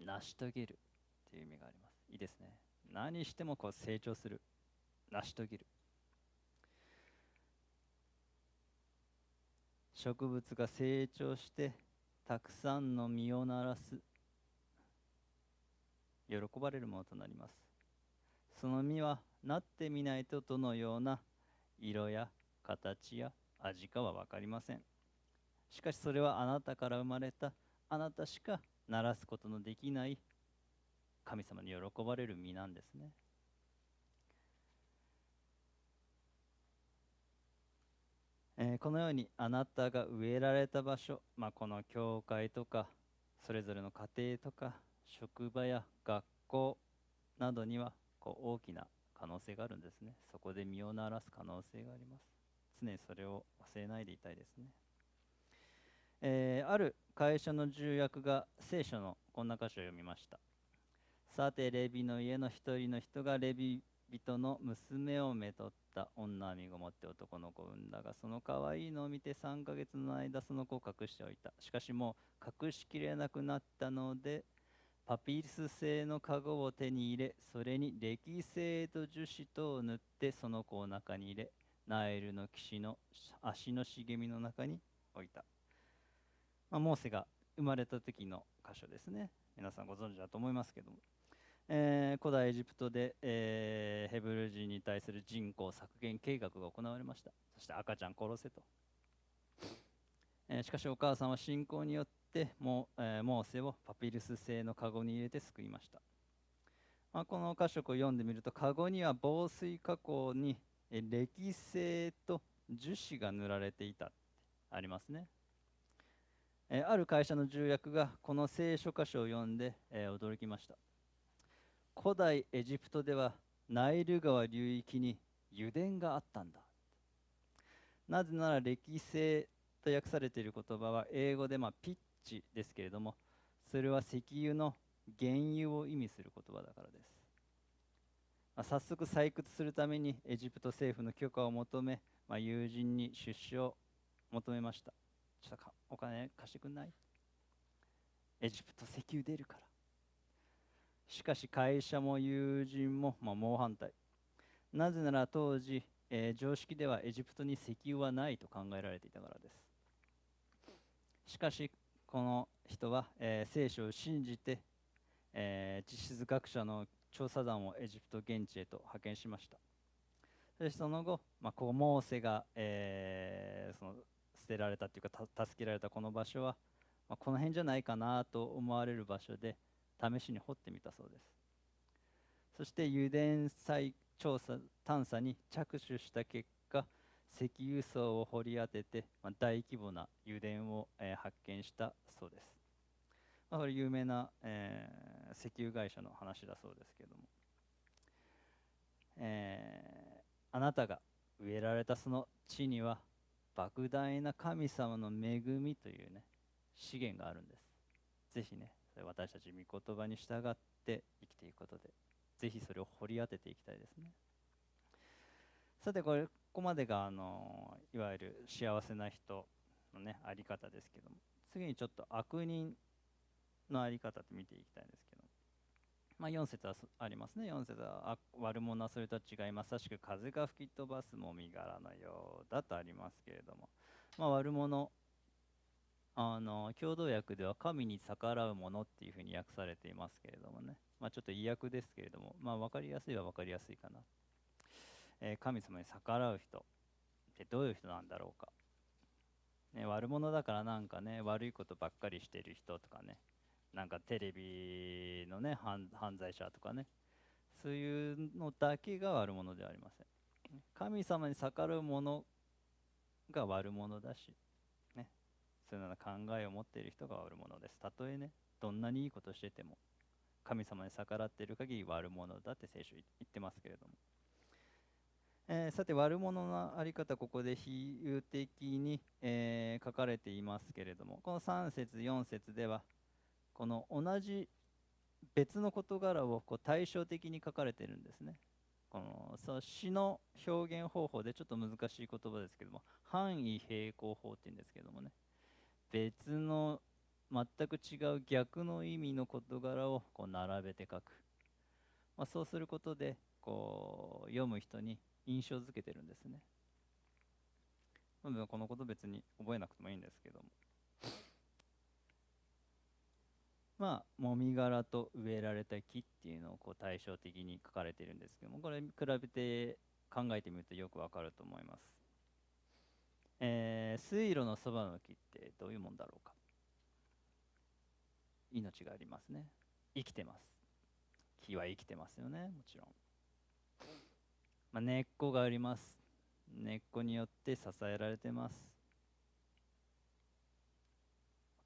成し遂げるっていう意味があります。いいですね。何してもこう成長する、成し遂げる。植物が成長してたくさんの実をならす、喜ばれるものとなります。その実はなってみないとどのような色や形や味かは分かりません。しかしそれはあなたから生まれた、あなたしかならすことのできない神様に喜ばれる実なんですね。このようにあなたが植えられた場所、まあ、この教会とかそれぞれの家庭とか職場や学校などにはこう大きな可能性があるんですね。そこで実をならす可能性があります。常にそれを忘れないでいたいですね、えー、ある会社の重役が聖書のこんな箇所を読みました。さてレビの家の一人の人がレビ人の娘をめとった女編みご持って男の子を産んだが、その可愛いのを見てさんかげつの間その子を隠しておいた。しかしもう隠しきれなくなったので、パピルス製の籠を手に入れ、それに歴製と樹脂とを塗ってその子を中に入れ、ナイルの岸の足の茂みの中に置いた。まあ、モーセが生まれた時の箇所ですね。皆さんご存知だと思いますけども、えー、古代エジプトで、えー、ヘブル人に対する人口削減計画が行われました。そして赤ちゃん殺せと、えー、しかしお母さんは信仰によってもう、えー、モーセをパピルス製のカゴに入れて救いました、まあ、この箇所を読んでみると、カゴには防水加工に歴製と樹脂が塗られていたってありますね。えー、ある会社の重役がこの聖書箇所を読んで、えー、驚きました。古代エジプトではナイル川流域に油田があったんだ。なぜなら歴製と訳されている言葉は英語でまあピッチですけれども、それは石油の原油を意味する言葉だからです。まあ、早速採掘するためにエジプト政府の許可を求め、まあ、友人に出資を求めました。ちょっとお金貸してくんない？エジプト石油出るから。しかし会社も友人も、まあ、猛反対。なぜなら当時、えー、常識ではエジプトに石油はないと考えられていたからです。しかしこの人は、えー、聖書を信じて、えー、地質学者の調査団をエジプト現地へと派遣しました。そしてその後、まあ、こうモーセが、えー、その捨てられたというかた助けられたこの場所は、まあ、この辺じゃないかなと思われる場所で試しに掘ってみたそうです。そして油田再調査探査に着手した結果、石油層を掘り当てて、まあ、大規模な油田を、えー、発見したそうです。まあ、これ有名な、えー、石油会社の話だそうですけども、えー、あなたが植えられたその地には莫大な神様の恵みというね資源があるんです。ぜひね、私たち御言葉に従って生きていくことで、ぜひそれを掘り当てていきたいですね。さて、これここまでがあのいわゆる幸せな人のねあり方ですけども、次にちょっと悪人のあり方って見ていきたいんですけど、まあ、よん節はありますね。よん節はあ悪者はそれとは違いまさしく風が吹き飛ばすもみ殻のようだとありますけれども、まあ、悪者あの共同訳では神に逆らうものっていうふうに訳されていますけれどもね、まあ、ちょっと意訳ですけれども、まあ、分かりやすいは分かりやすいかな、えー、神様に逆らう人ってどういう人なんだろうか、ね、悪者だからなんかね悪いことばっかりしてる人とかね、なんかテレビのね 犯, 犯罪者とかね、そういうのだけが悪者ではありません。神様に逆らうものが悪者だし、ね、そういうような考えを持っている人が悪者です。たとえねどんなにいいことしてても神様に逆らっている限り悪者だって聖書言ってますけれども、えー、さて悪者のあり方、ここで比喩的に、えー、書かれていますけれども、このさん節よん節ではこの同じ別の事柄をこう対照的に書かれているんですね。この詩の表現方法でちょっと難しい言葉ですけども、反位平行法って言うんですけどもね、別の全く違う逆の意味の事柄をこう並べて書く、まあ、そうすることでこう読む人に印象づけてるんですね。なのでこのこと別に覚えなくてもいいんですけども、まあ、もみ殻と植えられた木っていうのをこう対照的に書かれているんですけども、これ比べて考えてみるとよくわかると思います、えー、水路のそばの木ってどういうもんだろうか。命がありますね。生きてます。木は生きてますよね、もちろん、まあ、根っこがあります。根っこによって支えられてます。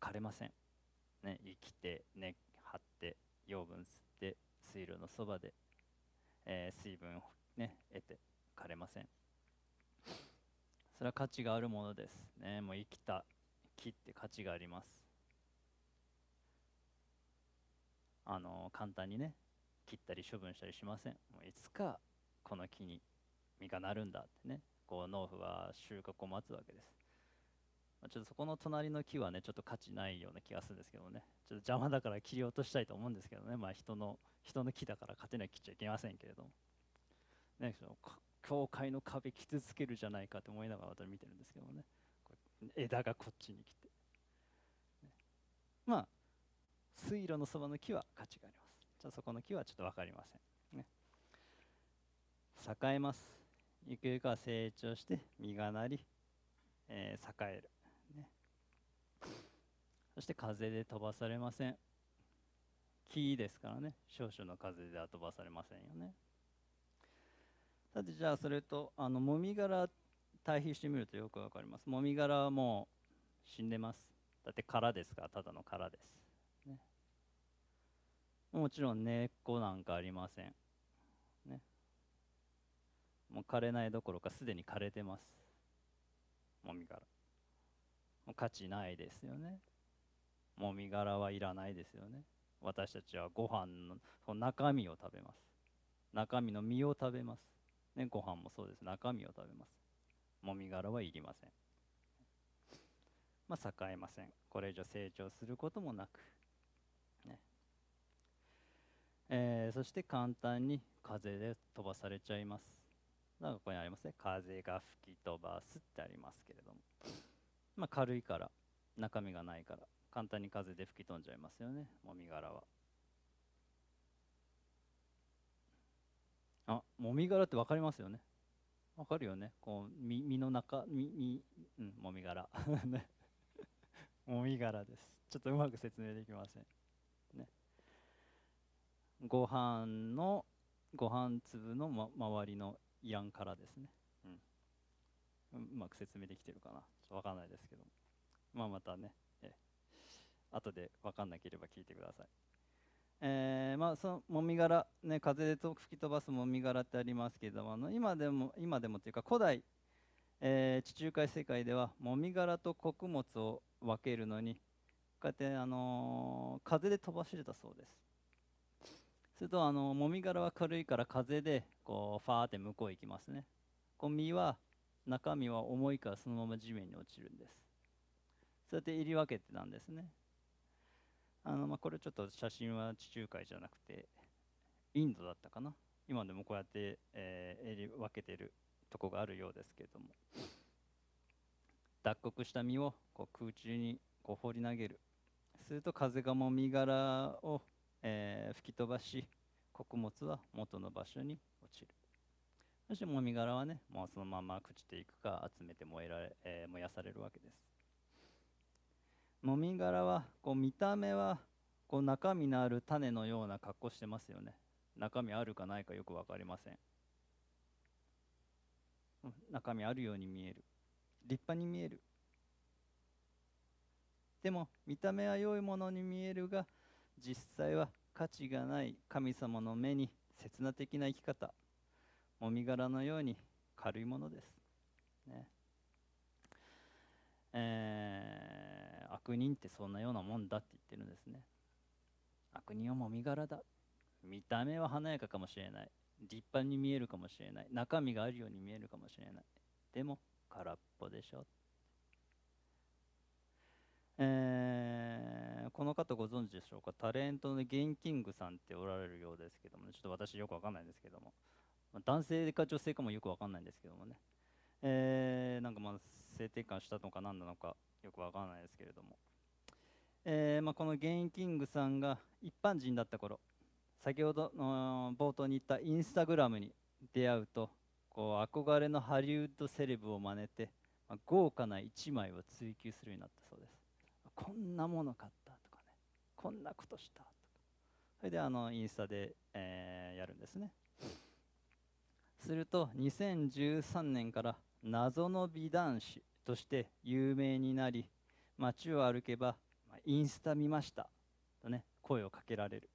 枯れませんね、生きて根張って養分吸って水路のそばで、えー、水分を、ね、得て枯れません。それは価値があるものです、ね、もう生きた木って価値があります。あの簡単にね切ったり処分したりしません。もういつかこの木に実がなるんだってね、こう農夫は収穫を待つわけです。ちょっとそこの隣の木はねちょっと価値ないような気がするんですけどね、ちょっと邪魔だから切り落としたいと思うんですけどね、まあ、人の人の木だから勝手には切っちゃいけませんけれども、ね、その教会の壁傷つけるじゃないかと思いながら私見てるんですけどもね、これ枝がこっちに来て、ね、まあ水路のそばの木は価値があります。じゃあそこの木はちょっと分かりません、ね、栄えます。ゆくゆくは成長して実がなり、えー、栄えるね、そして風で飛ばされません。木ですからね、少々の風では飛ばされませんよね。さてじゃあそれとあのもみ殻対比してみるとよくわかります。もみ殻はもう死んでます。だって殻ですから、ただの殻です、ね、もちろん根っこなんかありません、ね、もう枯れないどころかすでに枯れてます。もみ殻価値ないですよね。もみ殻はいらないですよね。私たちはご飯のその中身を食べます。中身の実を食べます、ね、ご飯もそうです。中身を食べます。もみ殻はいりません、まあ、栄えません。これ以上成長することもなく、ねえー、そして簡単に風で飛ばされちゃいます。だからここにありますね、風が吹き飛ばすってありますけれども、まあ、軽いから中身がないから簡単に風で吹き飛んじゃいますよね。もみ殻はあもみ殻って分かりますよね。分かるよね。こう 身, 身の中身、うん、もみ殻もみ殻です。ちょっとうまく説明できませんね。ご飯のご飯粒の、ま、周りのいらん殻ですね、うん、うまく説明できてるかな、わかんないですけど、まあ、またね、え後で分かんなければ聞いてください。えー、まあそのもみ殻ね、風で吹き飛ばすもみ殻ってありますけれども、あの今でも今でもというか古代、えー、地中海世界ではもみ殻と穀物を分けるのにこうやってあのー、風で飛ばしてたそうです。するとあのもみ殻は軽いから風でこうファーって向こう行きますね。こう実は中身は重いからそのまま地面に落ちるんです。そうやって入り分けてたんですね。あのまあこれちょっと写真は地中海じゃなくてインドだったかな。今でもこうやって、えー、分けてるとこがあるようですけれども、脱穀した実をこう空中にこう放り投げる、すると風がもみ殻を、えー、吹き飛ばし、穀物は元の場所に落ちる。そしてもみ殻はね、もうそのまま朽ちていくか集めて燃えられ、えー、燃やされるわけです。もみ殻はこう見た目はこう中身のある種のような格好してますよね。中身あるかないかよく分かりません。中身あるように見える。立派に見える。でも見た目は良いものに見えるが、実際は価値がない神様の目に刹那的な生き方、もみ殻のように軽いものです、ねえー、悪人ってそんなようなもんだって言ってるんですね。悪人はもみ殻だ。見た目は華やかかもしれない、立派に見えるかもしれない、中身があるように見えるかもしれない、でも空っぽでしょ。えー、この方ご存知でしょうか。タレントのゲンキングさんっておられるようですけども、ね、ちょっと私よくわかんないんですけども、男性か女性かもよくわかんないんですけどもね、えー、なんかまあ性転換したのか何なのかよくわかんないですけれども、えーまあ、このゲンキングさんが一般人だった頃、先ほどの冒頭に言ったインスタグラムに出会うと、こう憧れのハリウッドセレブを真似て、まあ、豪華な一枚を追求するようになったそうです。こんなもの買ったとかね、こんなことしたとか、それであのインスタで、えー、やるんですね。するとにせんじゅうさんねんから謎の美男子として有名になり、街を歩けばインスタ見ましたとね、声をかけられる。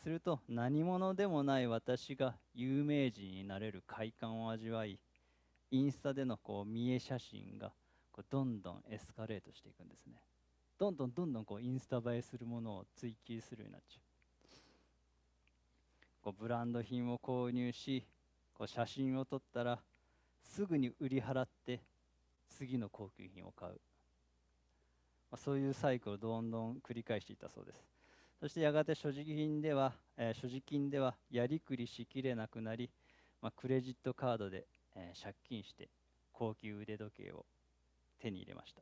すると何者でもない私が有名人になれる快感を味わい、インスタでのこう見栄写真がどんどんエスカレートしていくんですね。どんどんどんどんこうインスタ映えするものを追求するようになっちゃう。こうブランド品を購入し、こう写真を撮ったらすぐに売り払って次の高級品を買う、まあ、そういうサイクルをどんどん繰り返していたそうです。そしてやがて所持品では、えー、所持金ではやりくりしきれなくなり、まあ、クレジットカードで、えー、借金して高級腕時計を手に入れました。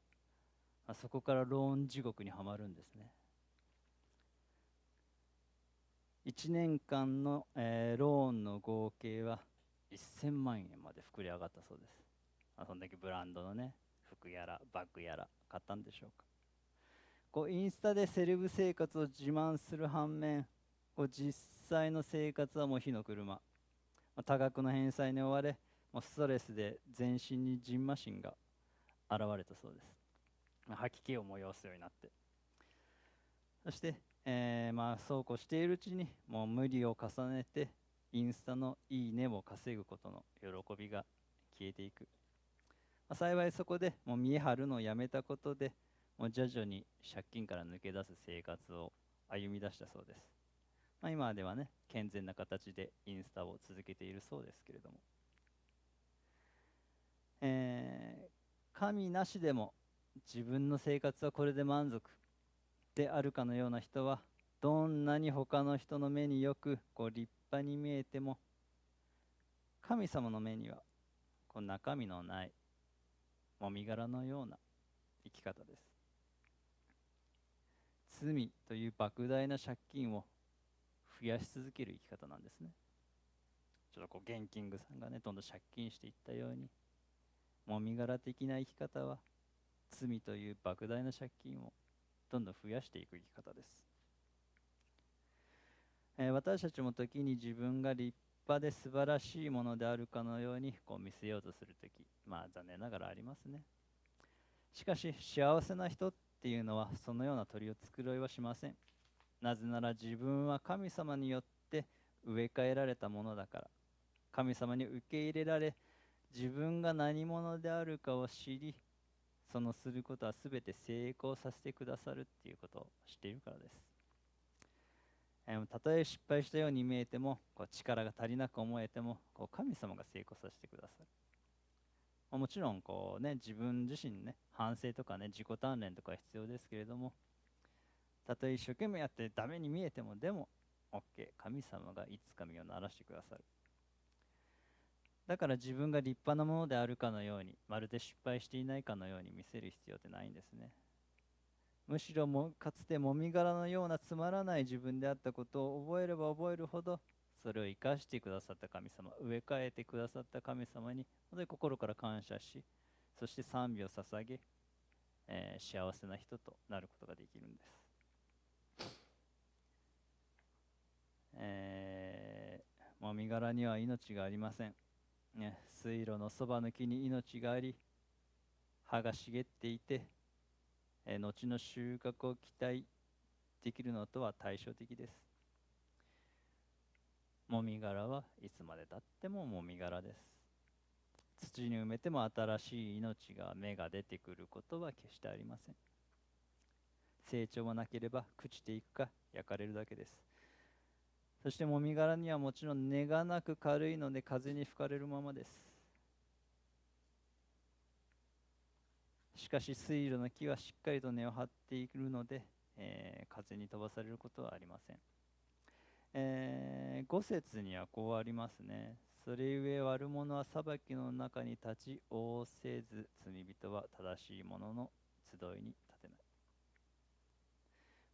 あそこからローン地獄にはまるんですね。いちねんかんの、えー、ローンの合計はせんまんえんまで膨れ上がったそうです。あ、そんだけブランドのね、服やらバッグやら買ったんでしょうか。こうインスタでセレブ生活を自慢する反面、こう実際の生活はもう火の車。多額の返済に追われ、もうストレスで全身にじんましんが現れたそうです。吐き気を催すようになって、そして、えー、まあそうこうしているうちにもう無理を重ねてインスタのいいねを稼ぐことの喜びが消えていく。まあ、幸いそこでもう見え張るのをやめたことで、もう徐々に借金から抜け出す生活を歩み出したそうです。まあ、今ではね、健全な形でインスタを続けているそうですけれども、えー神なしでも自分の生活はこれで満足であるかのような人は、どんなに他の人の目によくこう立派に見えても、神様の目にはこう中身のないもみ殻のような生き方です。罪という莫大な借金を増やし続ける生き方なんですね。ちょっとこうゲンキングさんがね、どんどん借金していったように、もみ殻的な生き方は罪という莫大な借金をどんどん増やしていく生き方です。えー、私たちも時に自分が立派で素晴らしいものであるかのようにこう見せようとするとき、まあ残念ながらありますね。しかし幸せな人っていうのはそのような鳥を繕いはしません。なぜなら自分は神様によって植え替えられたものだから、神様に受け入れられ、自分が何者であるかを知り、そのすることは全て成功させてくださるっていうことを知っているからです。えー、たとえ失敗したように見えても、こう力が足りなく思えても、こう神様が成功させてくださる。まあ、もちろんこう、ね、自分自身ね、反省とかね、自己鍛錬とか必要ですけれども、たとえ一生懸命やってダメに見えても、でも OK、 神様がいつか身をならしてくださる。だから自分が立派なものであるかのように、まるで失敗していないかのように見せる必要ってないんですね。むしろもかつてもみ殻のようなつまらない自分であったことを覚えれば覚えるほど、それを生かしてくださった神様、植え替えてくださった神様に本当に心から感謝し、そして賛美を捧げ、えー、幸せな人となることができるんです。えー、もみ殻には命がありません、ね、水路のそばの木に命があり、葉が茂っていて、えー、後の収穫を期待できるのとは対照的です。もみ殻はいつまでたってももみ殻です。土に埋めても新しい命が、芽が出てくることは決してありません。成長もなければ朽ちていくか焼かれるだけです。そしてもみ殻にはもちろん根がなく軽いので、風に吹かれるままです。しかし水路の木はしっかりと根を張っているので、えー、風に飛ばされることはありません。えー、ご節にはこうありますね。それゆえ悪者は裁きの中に立ち仰せず、罪人は正しい者の集いに立てない。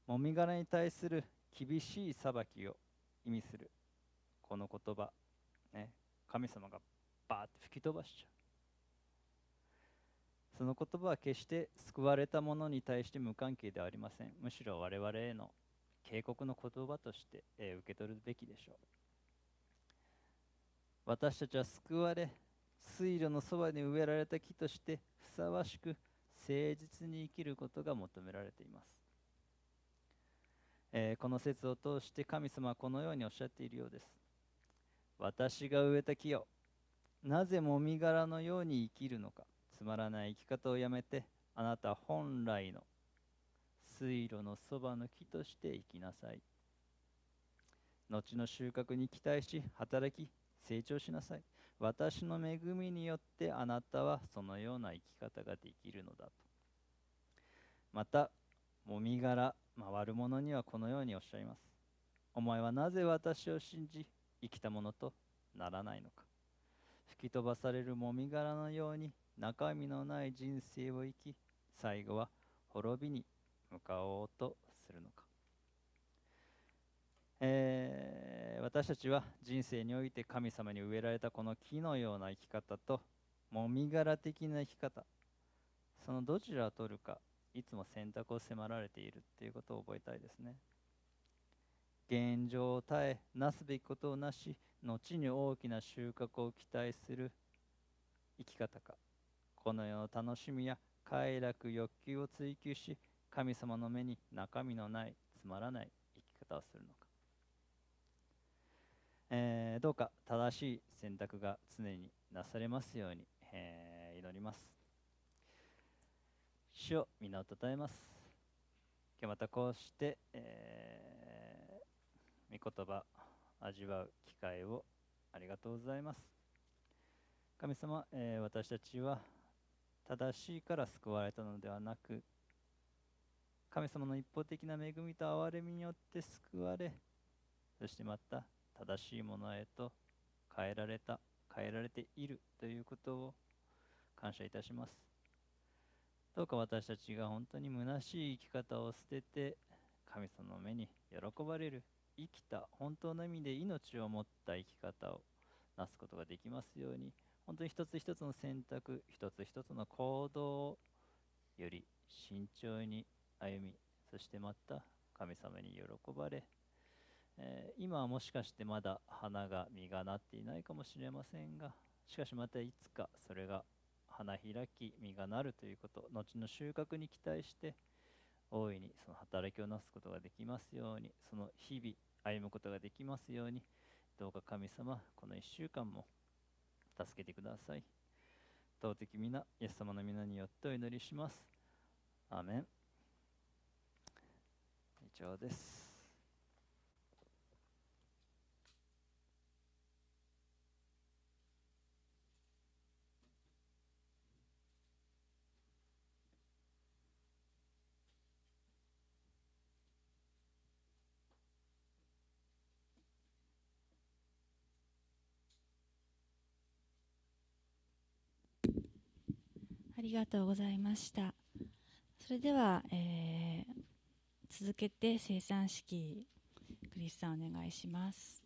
もみ殻に対する厳しい裁きを意味するこの言葉、ね、神様がバーッと吹き飛ばしちゃう。その言葉は決して救われた者に対して無関係ではありません。むしろ我々への警告の言葉として、えー、受け取るべきでしょう。私たちは救われ、水路のそばに植えられた木としてふさわしく誠実に生きることが求められています。えー、この説を通して神様はこのようにおっしゃっているようです。私が植えた木よ、なぜもみ殻のように生きるのか。つまらない生き方をやめて、あなた本来の水路のそばの木として生きなさい。後の収穫に期待し、働き成長しなさい。私の恵みによってあなたはそのような生き方ができるのだと。またもみ殻、まあ、悪者にはこのようにおっしゃいます。お前はなぜ私を信じ生きたものとならないのか。吹き飛ばされるもみ殻のように中身のない人生を生き、最後は滅びに向かおうとするのか。えー、私たちは人生において神様に植えられたこの木のような生き方ともみ殻的な生き方、そのどちらを取るか、いつも選択を迫られているということを覚えたいですね。現状を耐え、なすべきことをなし、後に大きな収穫を期待する生き方か、この世の楽しみや快楽、欲求を追求し、神様の目に中身のないつまらない生き方をするのか。えー、どうか正しい選択が常になされますように、えー、祈ります。主を皆をたたえます。今日またこうして、えー、御言葉味わう機会をありがとうございます。神様、えー、私たちは正しいから救われたのではなく、神様の一方的な恵みと憐れみによって救われ、そしてまた正しいものへと変えられた、変えられているということを感謝いたします。どうか私たちが本当に虚しい生き方を捨てて、神様の目に喜ばれる、生きた、本当の意味で命を持った生き方をなすことができますように、本当に一つ一つの選択、一つ一つの行動をより慎重に歩み、そしてまた神様に喜ばれ、えー、今はもしかしてまだ花が実がなっていないかもしれませんが、しかしまたいつかそれが花開き実がなるということ、後の収穫に期待して大いにその働きをなすことができますように、その日々歩むことができますように、どうか神様このいっしゅうかんも助けてください。尊き皆イエス様の皆によってお祈りします。アーメン。以上です。ありがとうございました。それでは、えー、続けて生産式、クリスさんお願いします。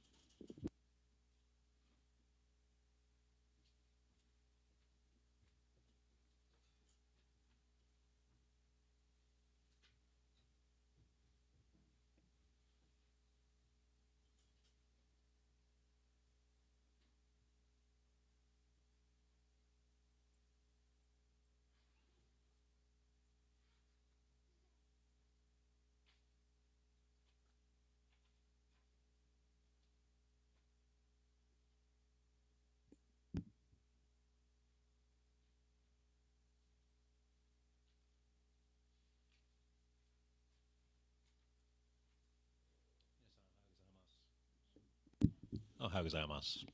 おはようございます。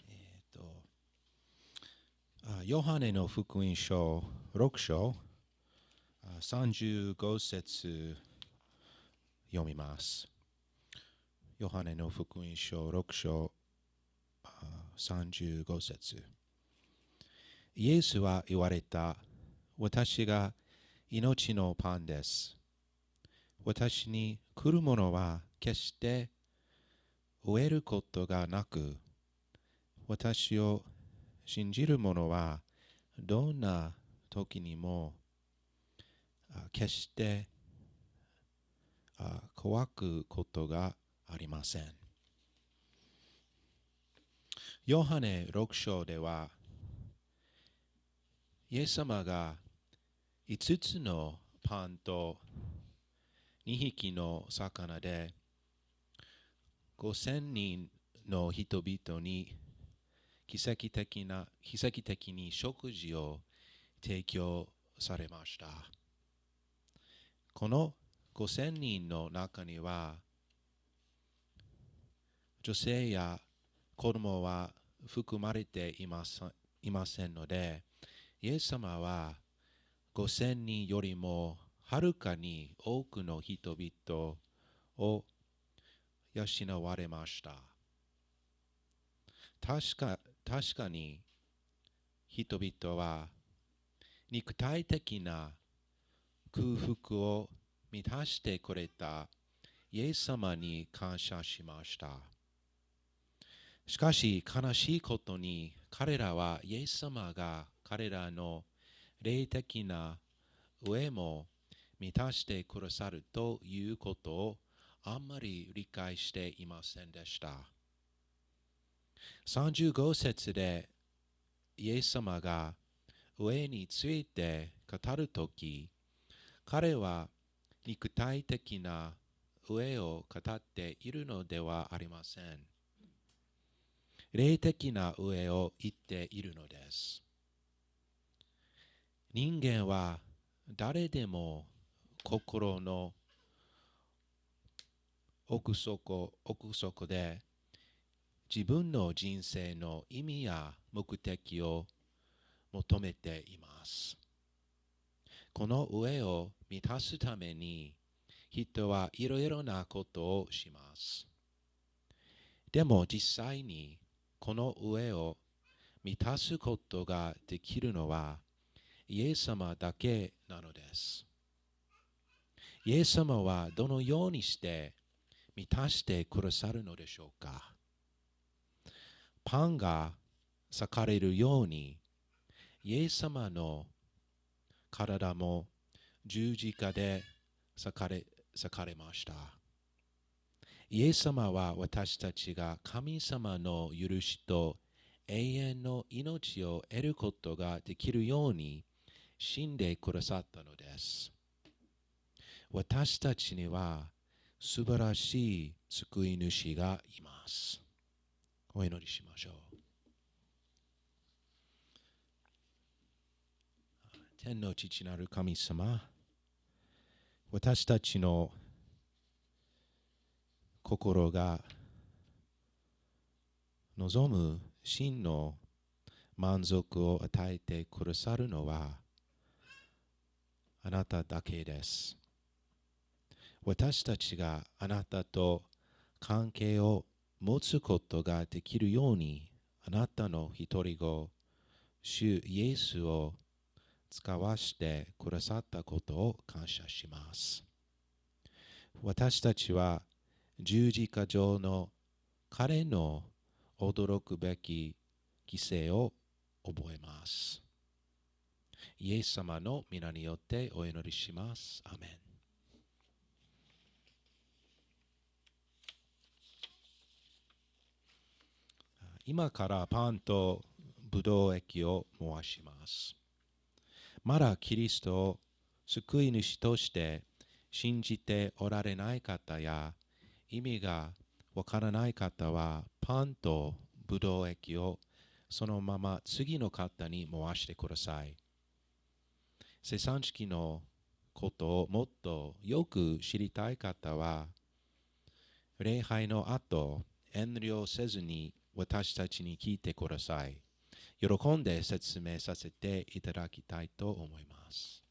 えー、とヨハネの福音書ろく章さんじゅうご節読みます。ヨハネの福音書ろく章さんじゅうご節。イエスは言われた。私が命のパンです。私に来るものは決して飢えることがなく、私を信じる者はどんな時にも決して乾くことがありません。ヨハネろく章では、イエス様がいつつのパンとにひきの魚でごせんにんの人々に奇跡的な、奇跡的に食事を提供されました。このごせんにんの中には、女性や子供は含まれていません、いませんので、イエス様はごせんにんよりもはるかに多くの人々を養われました。確か、確かに人々は肉体的な空腹を満たしてくれたイエス様に感謝しました。しかし悲しいことに彼らはイエス様が彼らの霊的な飢も満たしてくださるということをあんまり理解していませんでした。さんじゅうご節でイエス様が飢えについて語るとき、彼は肉体的な飢えを語っているのではありません。霊的な飢えを言っているのです。人間は誰でも心の奥底、奥底で自分の人生の意味や目的を求めています。この上を満たすために人はいろいろなことをします。でも実際にこの上を満たすことができるのはイエス様だけなのです。イエス様はどのようにして満たしてくださるのでしょうか。パンが裂かれるように、イエス様の体も十字架で裂かれ、裂かれました。イエス様は私たちが神様の許しと永遠の命を得ることができるように死んでくださったのです。私たちには素晴らしい救い主がいます。お祈りしましょう。天の父なる神様、私たちの心が望む真の満足を与えてくださるのはあなただけです。私たちがあなたと関係を持つことができるように、あなたの一人子主イエスを使わしてくださったことを感謝します。私たちは十字架上の彼の驚くべき犠牲を覚えます。イエス様の皆によってお祈りします。アメン。今からパンとブドウ液を回します。まだキリストを救い主として信じておられない方や意味がわからない方はパンとブドウ液をそのまま次の方に回してください。生産式のことをもっとよく知りたい方は礼拝の後遠慮せずに私たちに聞いてください。喜んで説明させていただきたいと思います。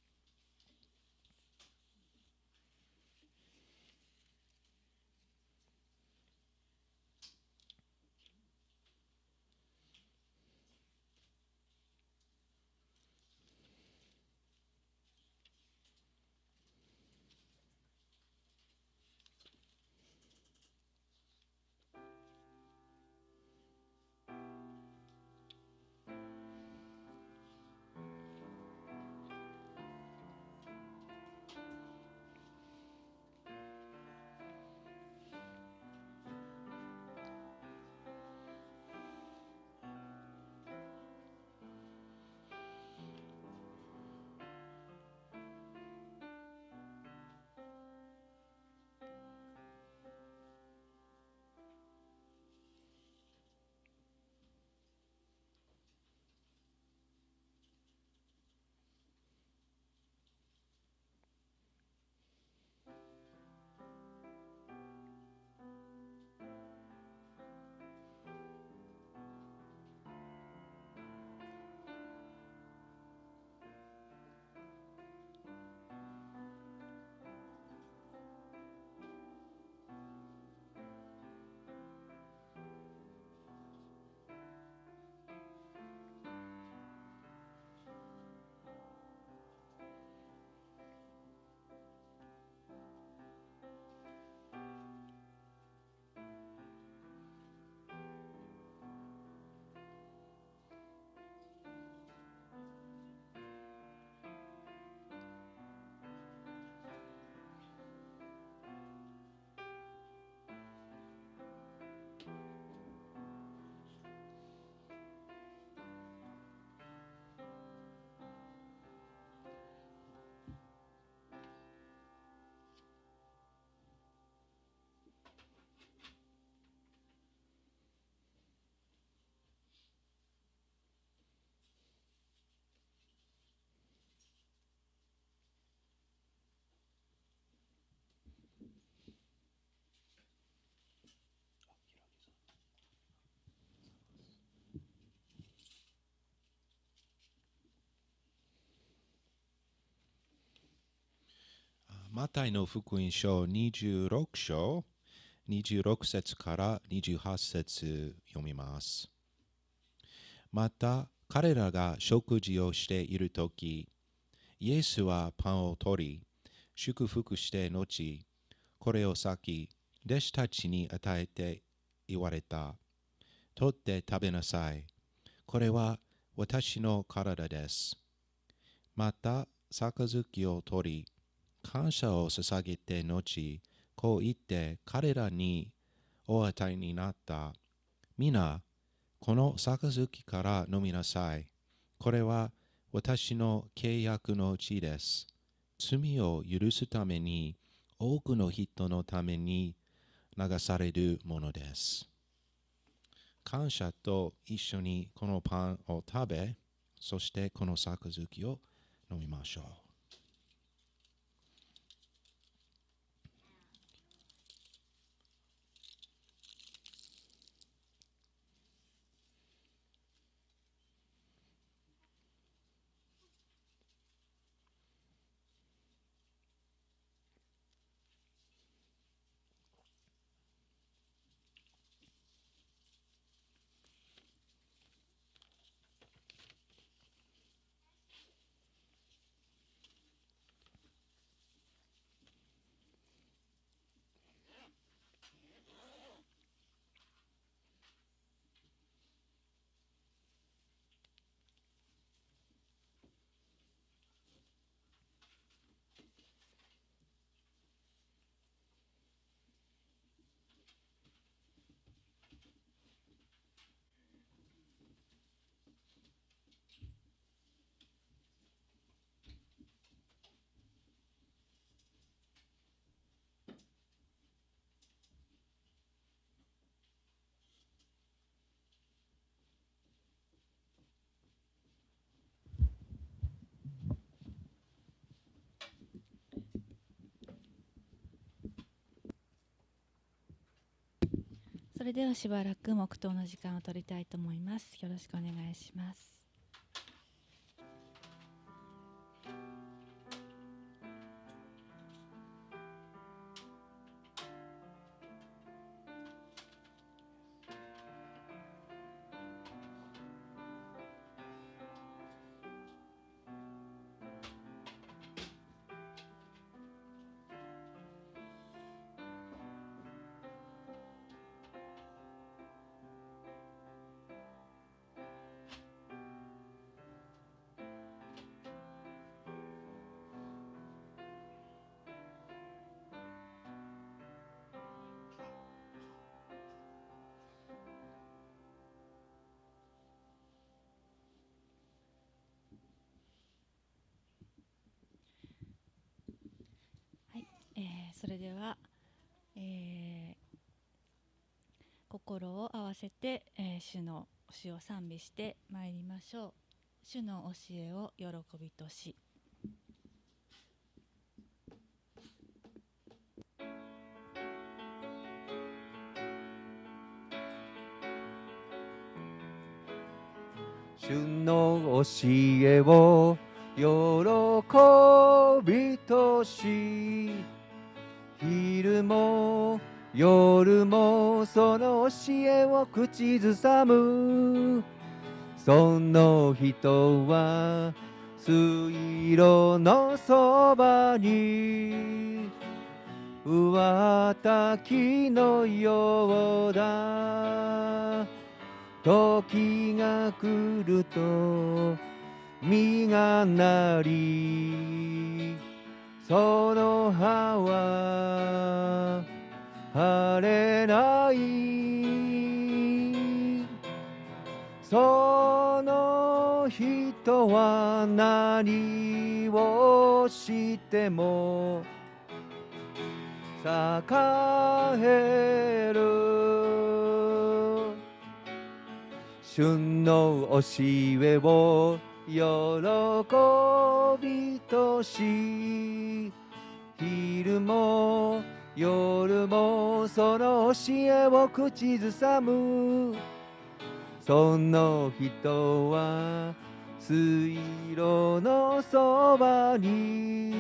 マタイの福音書にじゅうろく章にじゅうろく節からにじゅうはち節読みます。また彼らが食事をしているとき、イエスはパンを取り、祝福して後、これを裂き、弟子たちに与えて言われた。取って食べなさい。これは私の体です。また杯を取り、感謝を捧げて後、こう言って彼らにお与えになった。皆、この杯から飲みなさい。これは私の契約の血です。罪を許すために、多くの人のために流されるものです。感謝と一緒にこのパンを食べ、そしてこの杯を飲みましょう。それではしばらく黙祷の時間を取りたいと思います。よろしくお願いします。それでは、えー、心を合わせて、えー、主の主を賛美してまいりましょう。主の教えを喜びとし。主の教えを喜びとし。昼も夜もその教えを口ずさむ。その人は水路のそばに植わった木のようだ。時が来ると実がなり、その葉は枯れない。その人は何をしても栄える。旬の教えを喜びとし。昼も夜もその教えを口ずさむ。その人は水路のそばに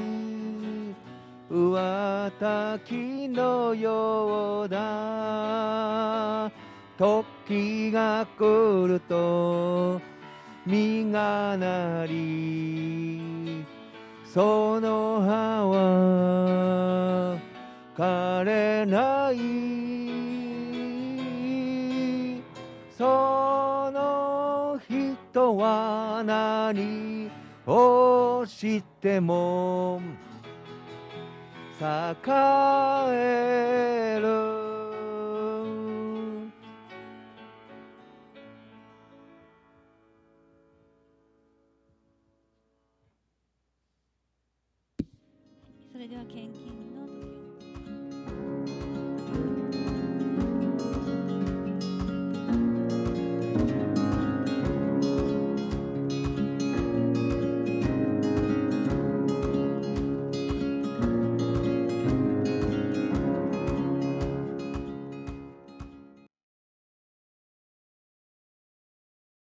植わった木のようだ。時が来ると実がなり、その葉は枯れない。その人は何をしても栄える。それでは献金の